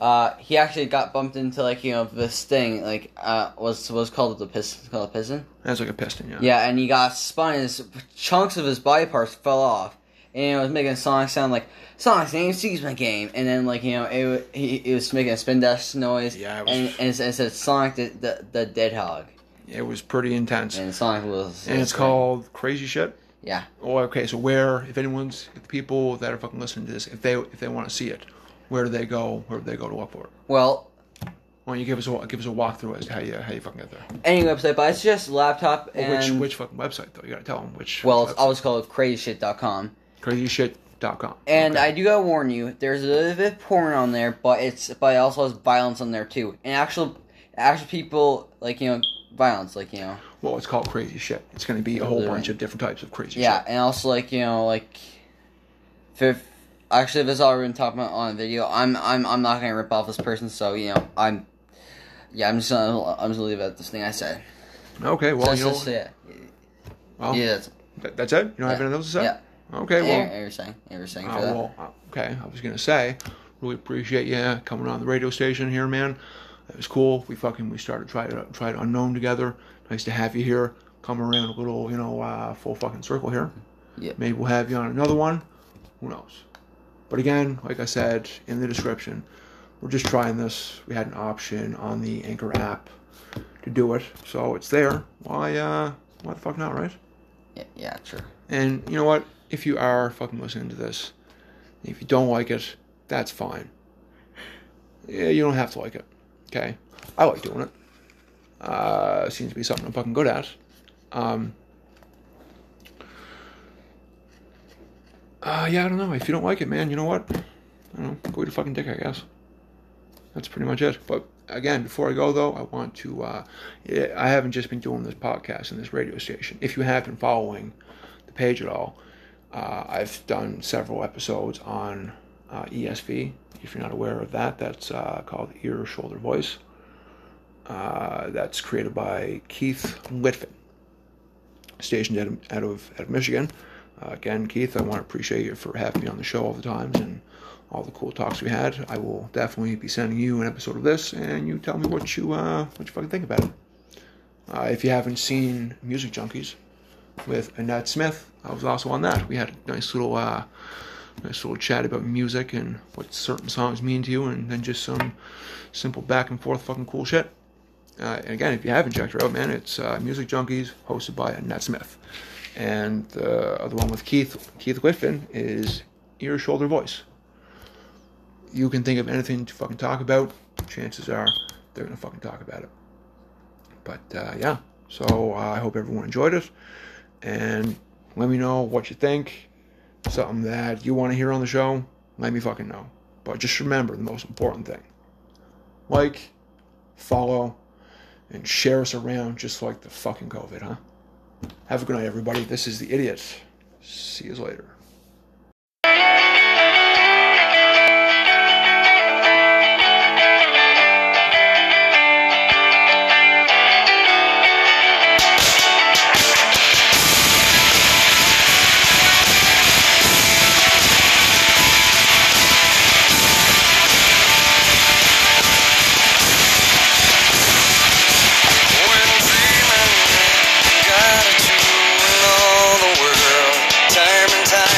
uh, he actually got bumped into, like, you know, this thing, like, uh, was was called the piston. It's called a piston? That's like a piston, yeah. Yeah, and he got spun and his, chunks of his body parts fell off. And it was making Sonic sound like, Sonic's name sees my game. And then, like, you know, it, it, it was making a spin dash noise. Yeah, it was. And, and, it, and it said, Sonic the, the, the Dead Hog. It was pretty intense. And Sonic was... And was it's great. Called Crazy Shit? Yeah. Oh, okay, so where, if anyone's, if the people that are fucking listening to this, if they if they want to see it, where do they go, where do they go to look for it? Well... Why don't you give us a, give us a walkthrough as to how you, how you fucking get there? Any website, but it's just laptop and... Well, which, which fucking website, though? You gotta tell them which... Well, it's always called Crazy Shit dot com. Crazy Shit dot com. And okay. I do gotta warn you, there's a little bit of porn on there, but it's but it also has violence on there too, and actual actual people, like, you know, violence, like, you know. Well, it's called Crazy Shit. It's gonna be a whole bunch of different types of crazy. Yeah, shit. Yeah, and also, like, you know, like, if, actually, if it's already been talking about on a video, I'm I'm I'm not gonna rip off this person, so, you know, I'm yeah I'm just gonna I'm just gonna leave out this thing I said. Okay, well, so you that's know. Just, yeah. Well, yeah, that's it. That's it. You don't yeah. have anything else to say. Yeah. Okay, well... You were saying, you were saying for uh, that. Well, okay, I was going to say, really appreciate you coming on the radio station here, man. It was cool. We fucking, we started Try It, Try It Unknown together. Nice to have you here. Come around a little, you know, uh, full fucking circle here. Yeah. Maybe we'll have you on another one. Who knows? But again, like I said, in the description, we're just trying this. We had an option on the Anchor app to do it, so it's there. Why, uh, why the fuck not, right? Yeah, yeah, sure. And you know what? If you are fucking listening to this, if you don't like it, that's fine. Yeah, you don't have to like it, okay? I like doing it. Uh, seems to be something I'm fucking good at. Um, uh, yeah, I don't know. If you don't like it, man, you know what? I don't know. Go eat a fucking dick, I guess. That's pretty much it. But again, before I go, though, I want to... Uh, I haven't just been doing this podcast and this radio station. If you have been following the page at all... Uh, I've done several episodes on uh, E S V. If you're not aware of that, that's uh, called Ear Shoulder Voice. Uh, that's created by Keith Litfin. stationed out of, out of, out of Michigan. Uh, again, Keith, I want to appreciate you for having me on the show all the time and all the cool talks we had. I will definitely be sending you an episode of this, and you tell me what you uh, what you fucking think about it. Uh, if you haven't seen Music Junkies with Annette Smith, I was also on that. We had a nice little uh, nice little chat about music and what certain songs mean to you, and then just some simple back and forth fucking cool shit. Uh, and again, if you haven't checked her out, man, it's uh, Music Junkies, hosted by Annette Smith. And the other one with Keith Keith Griffin is Ear Shoulder Voice. You can think of anything to fucking talk about. Chances are they're gonna fucking talk about it. But uh, yeah, so uh, I hope everyone enjoyed it. And let me know what you think. Something that you want to hear on the show, let me fucking know. But just remember the most important thing: like, follow, and share us around, just like the fucking COVID, huh? Have a good night, everybody. This is The Idiot. See you later. Time.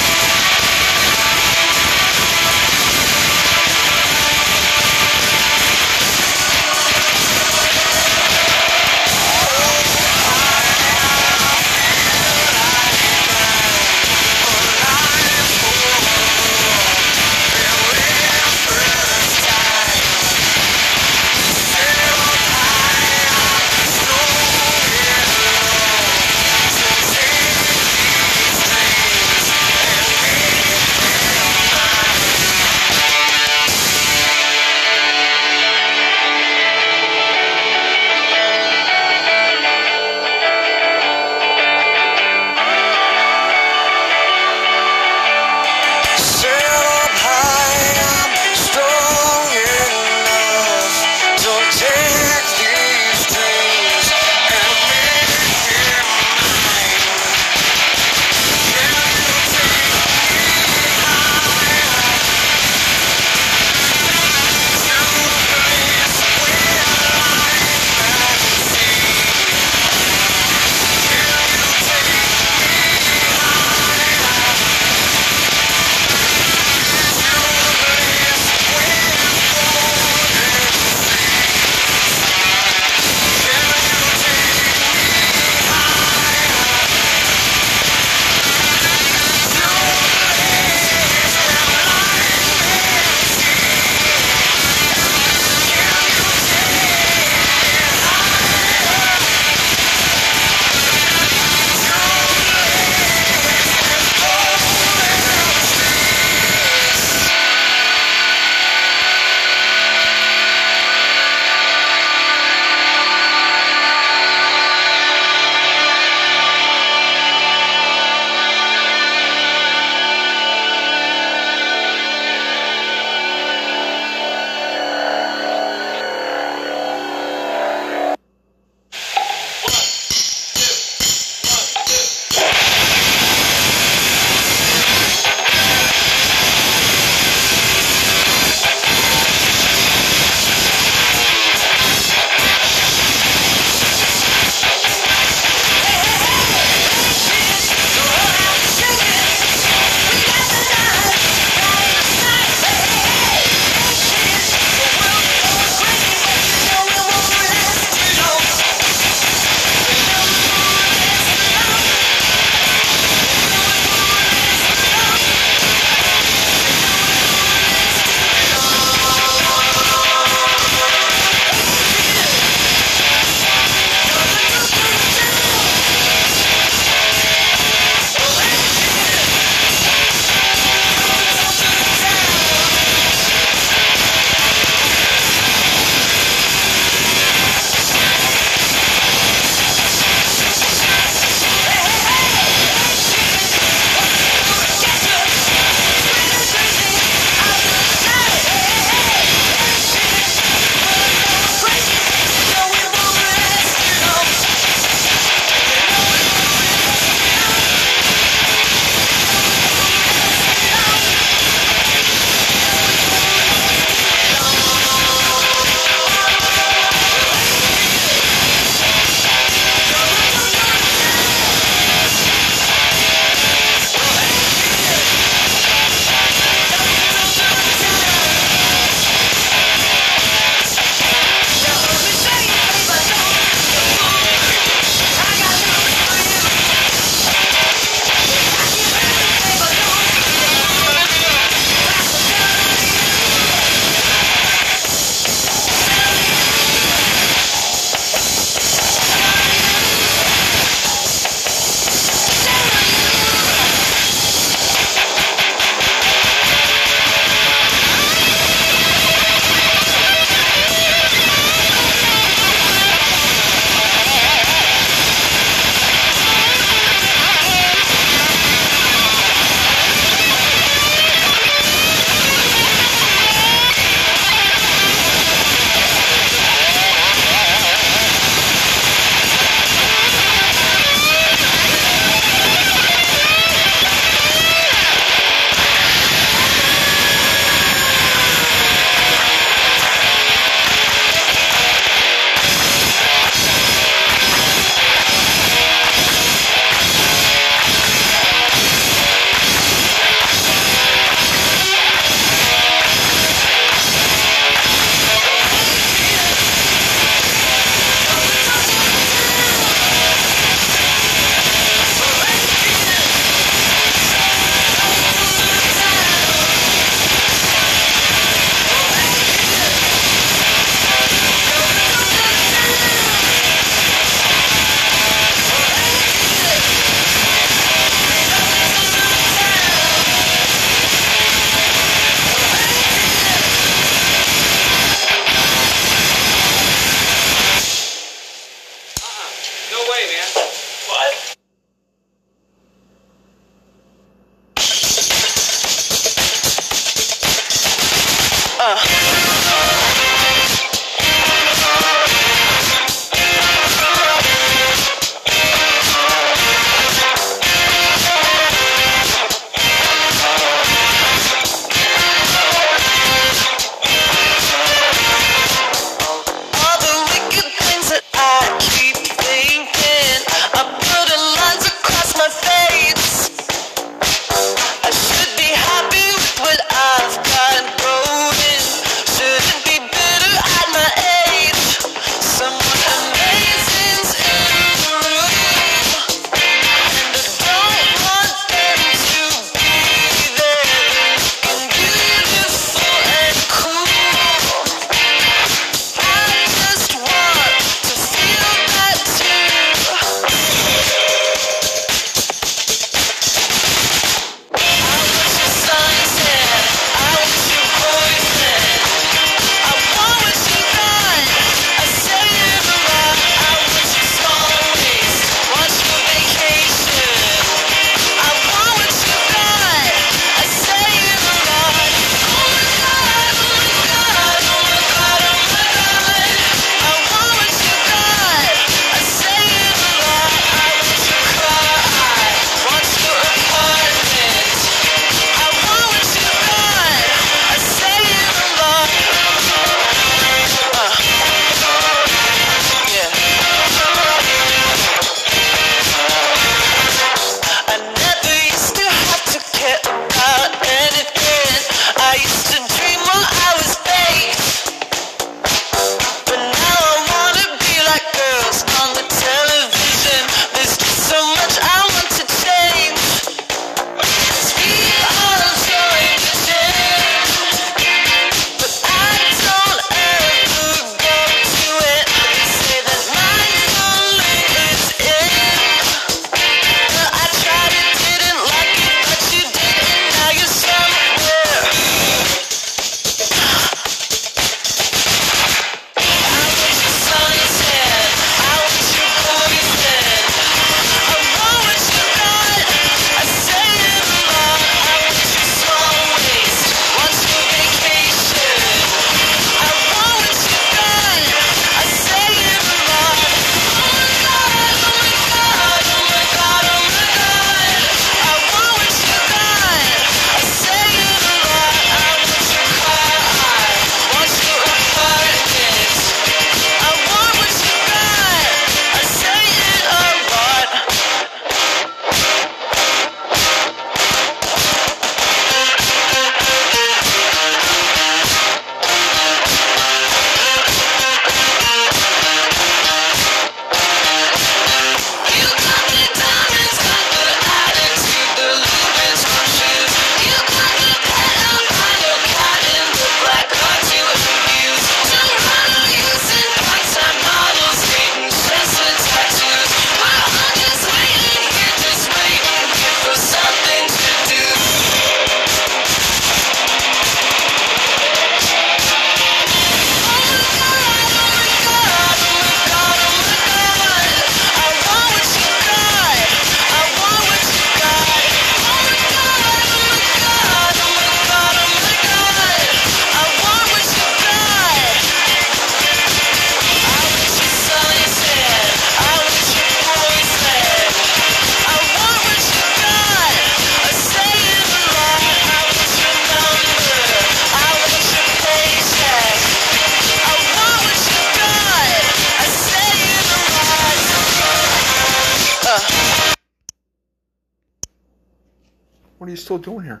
What are you still doing here?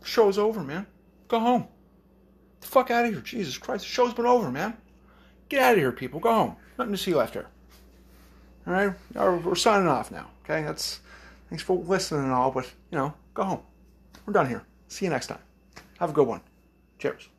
The show's over, man. Go home. Get the fuck out of here. Jesus Christ, the show's been over, man. Get out of here, people. Go home. Nothing to see left here. All right? We're signing off now, okay? That's thanks for listening and all, but, you know, go home. We're done here. See you next time. Have a good one. Cheers.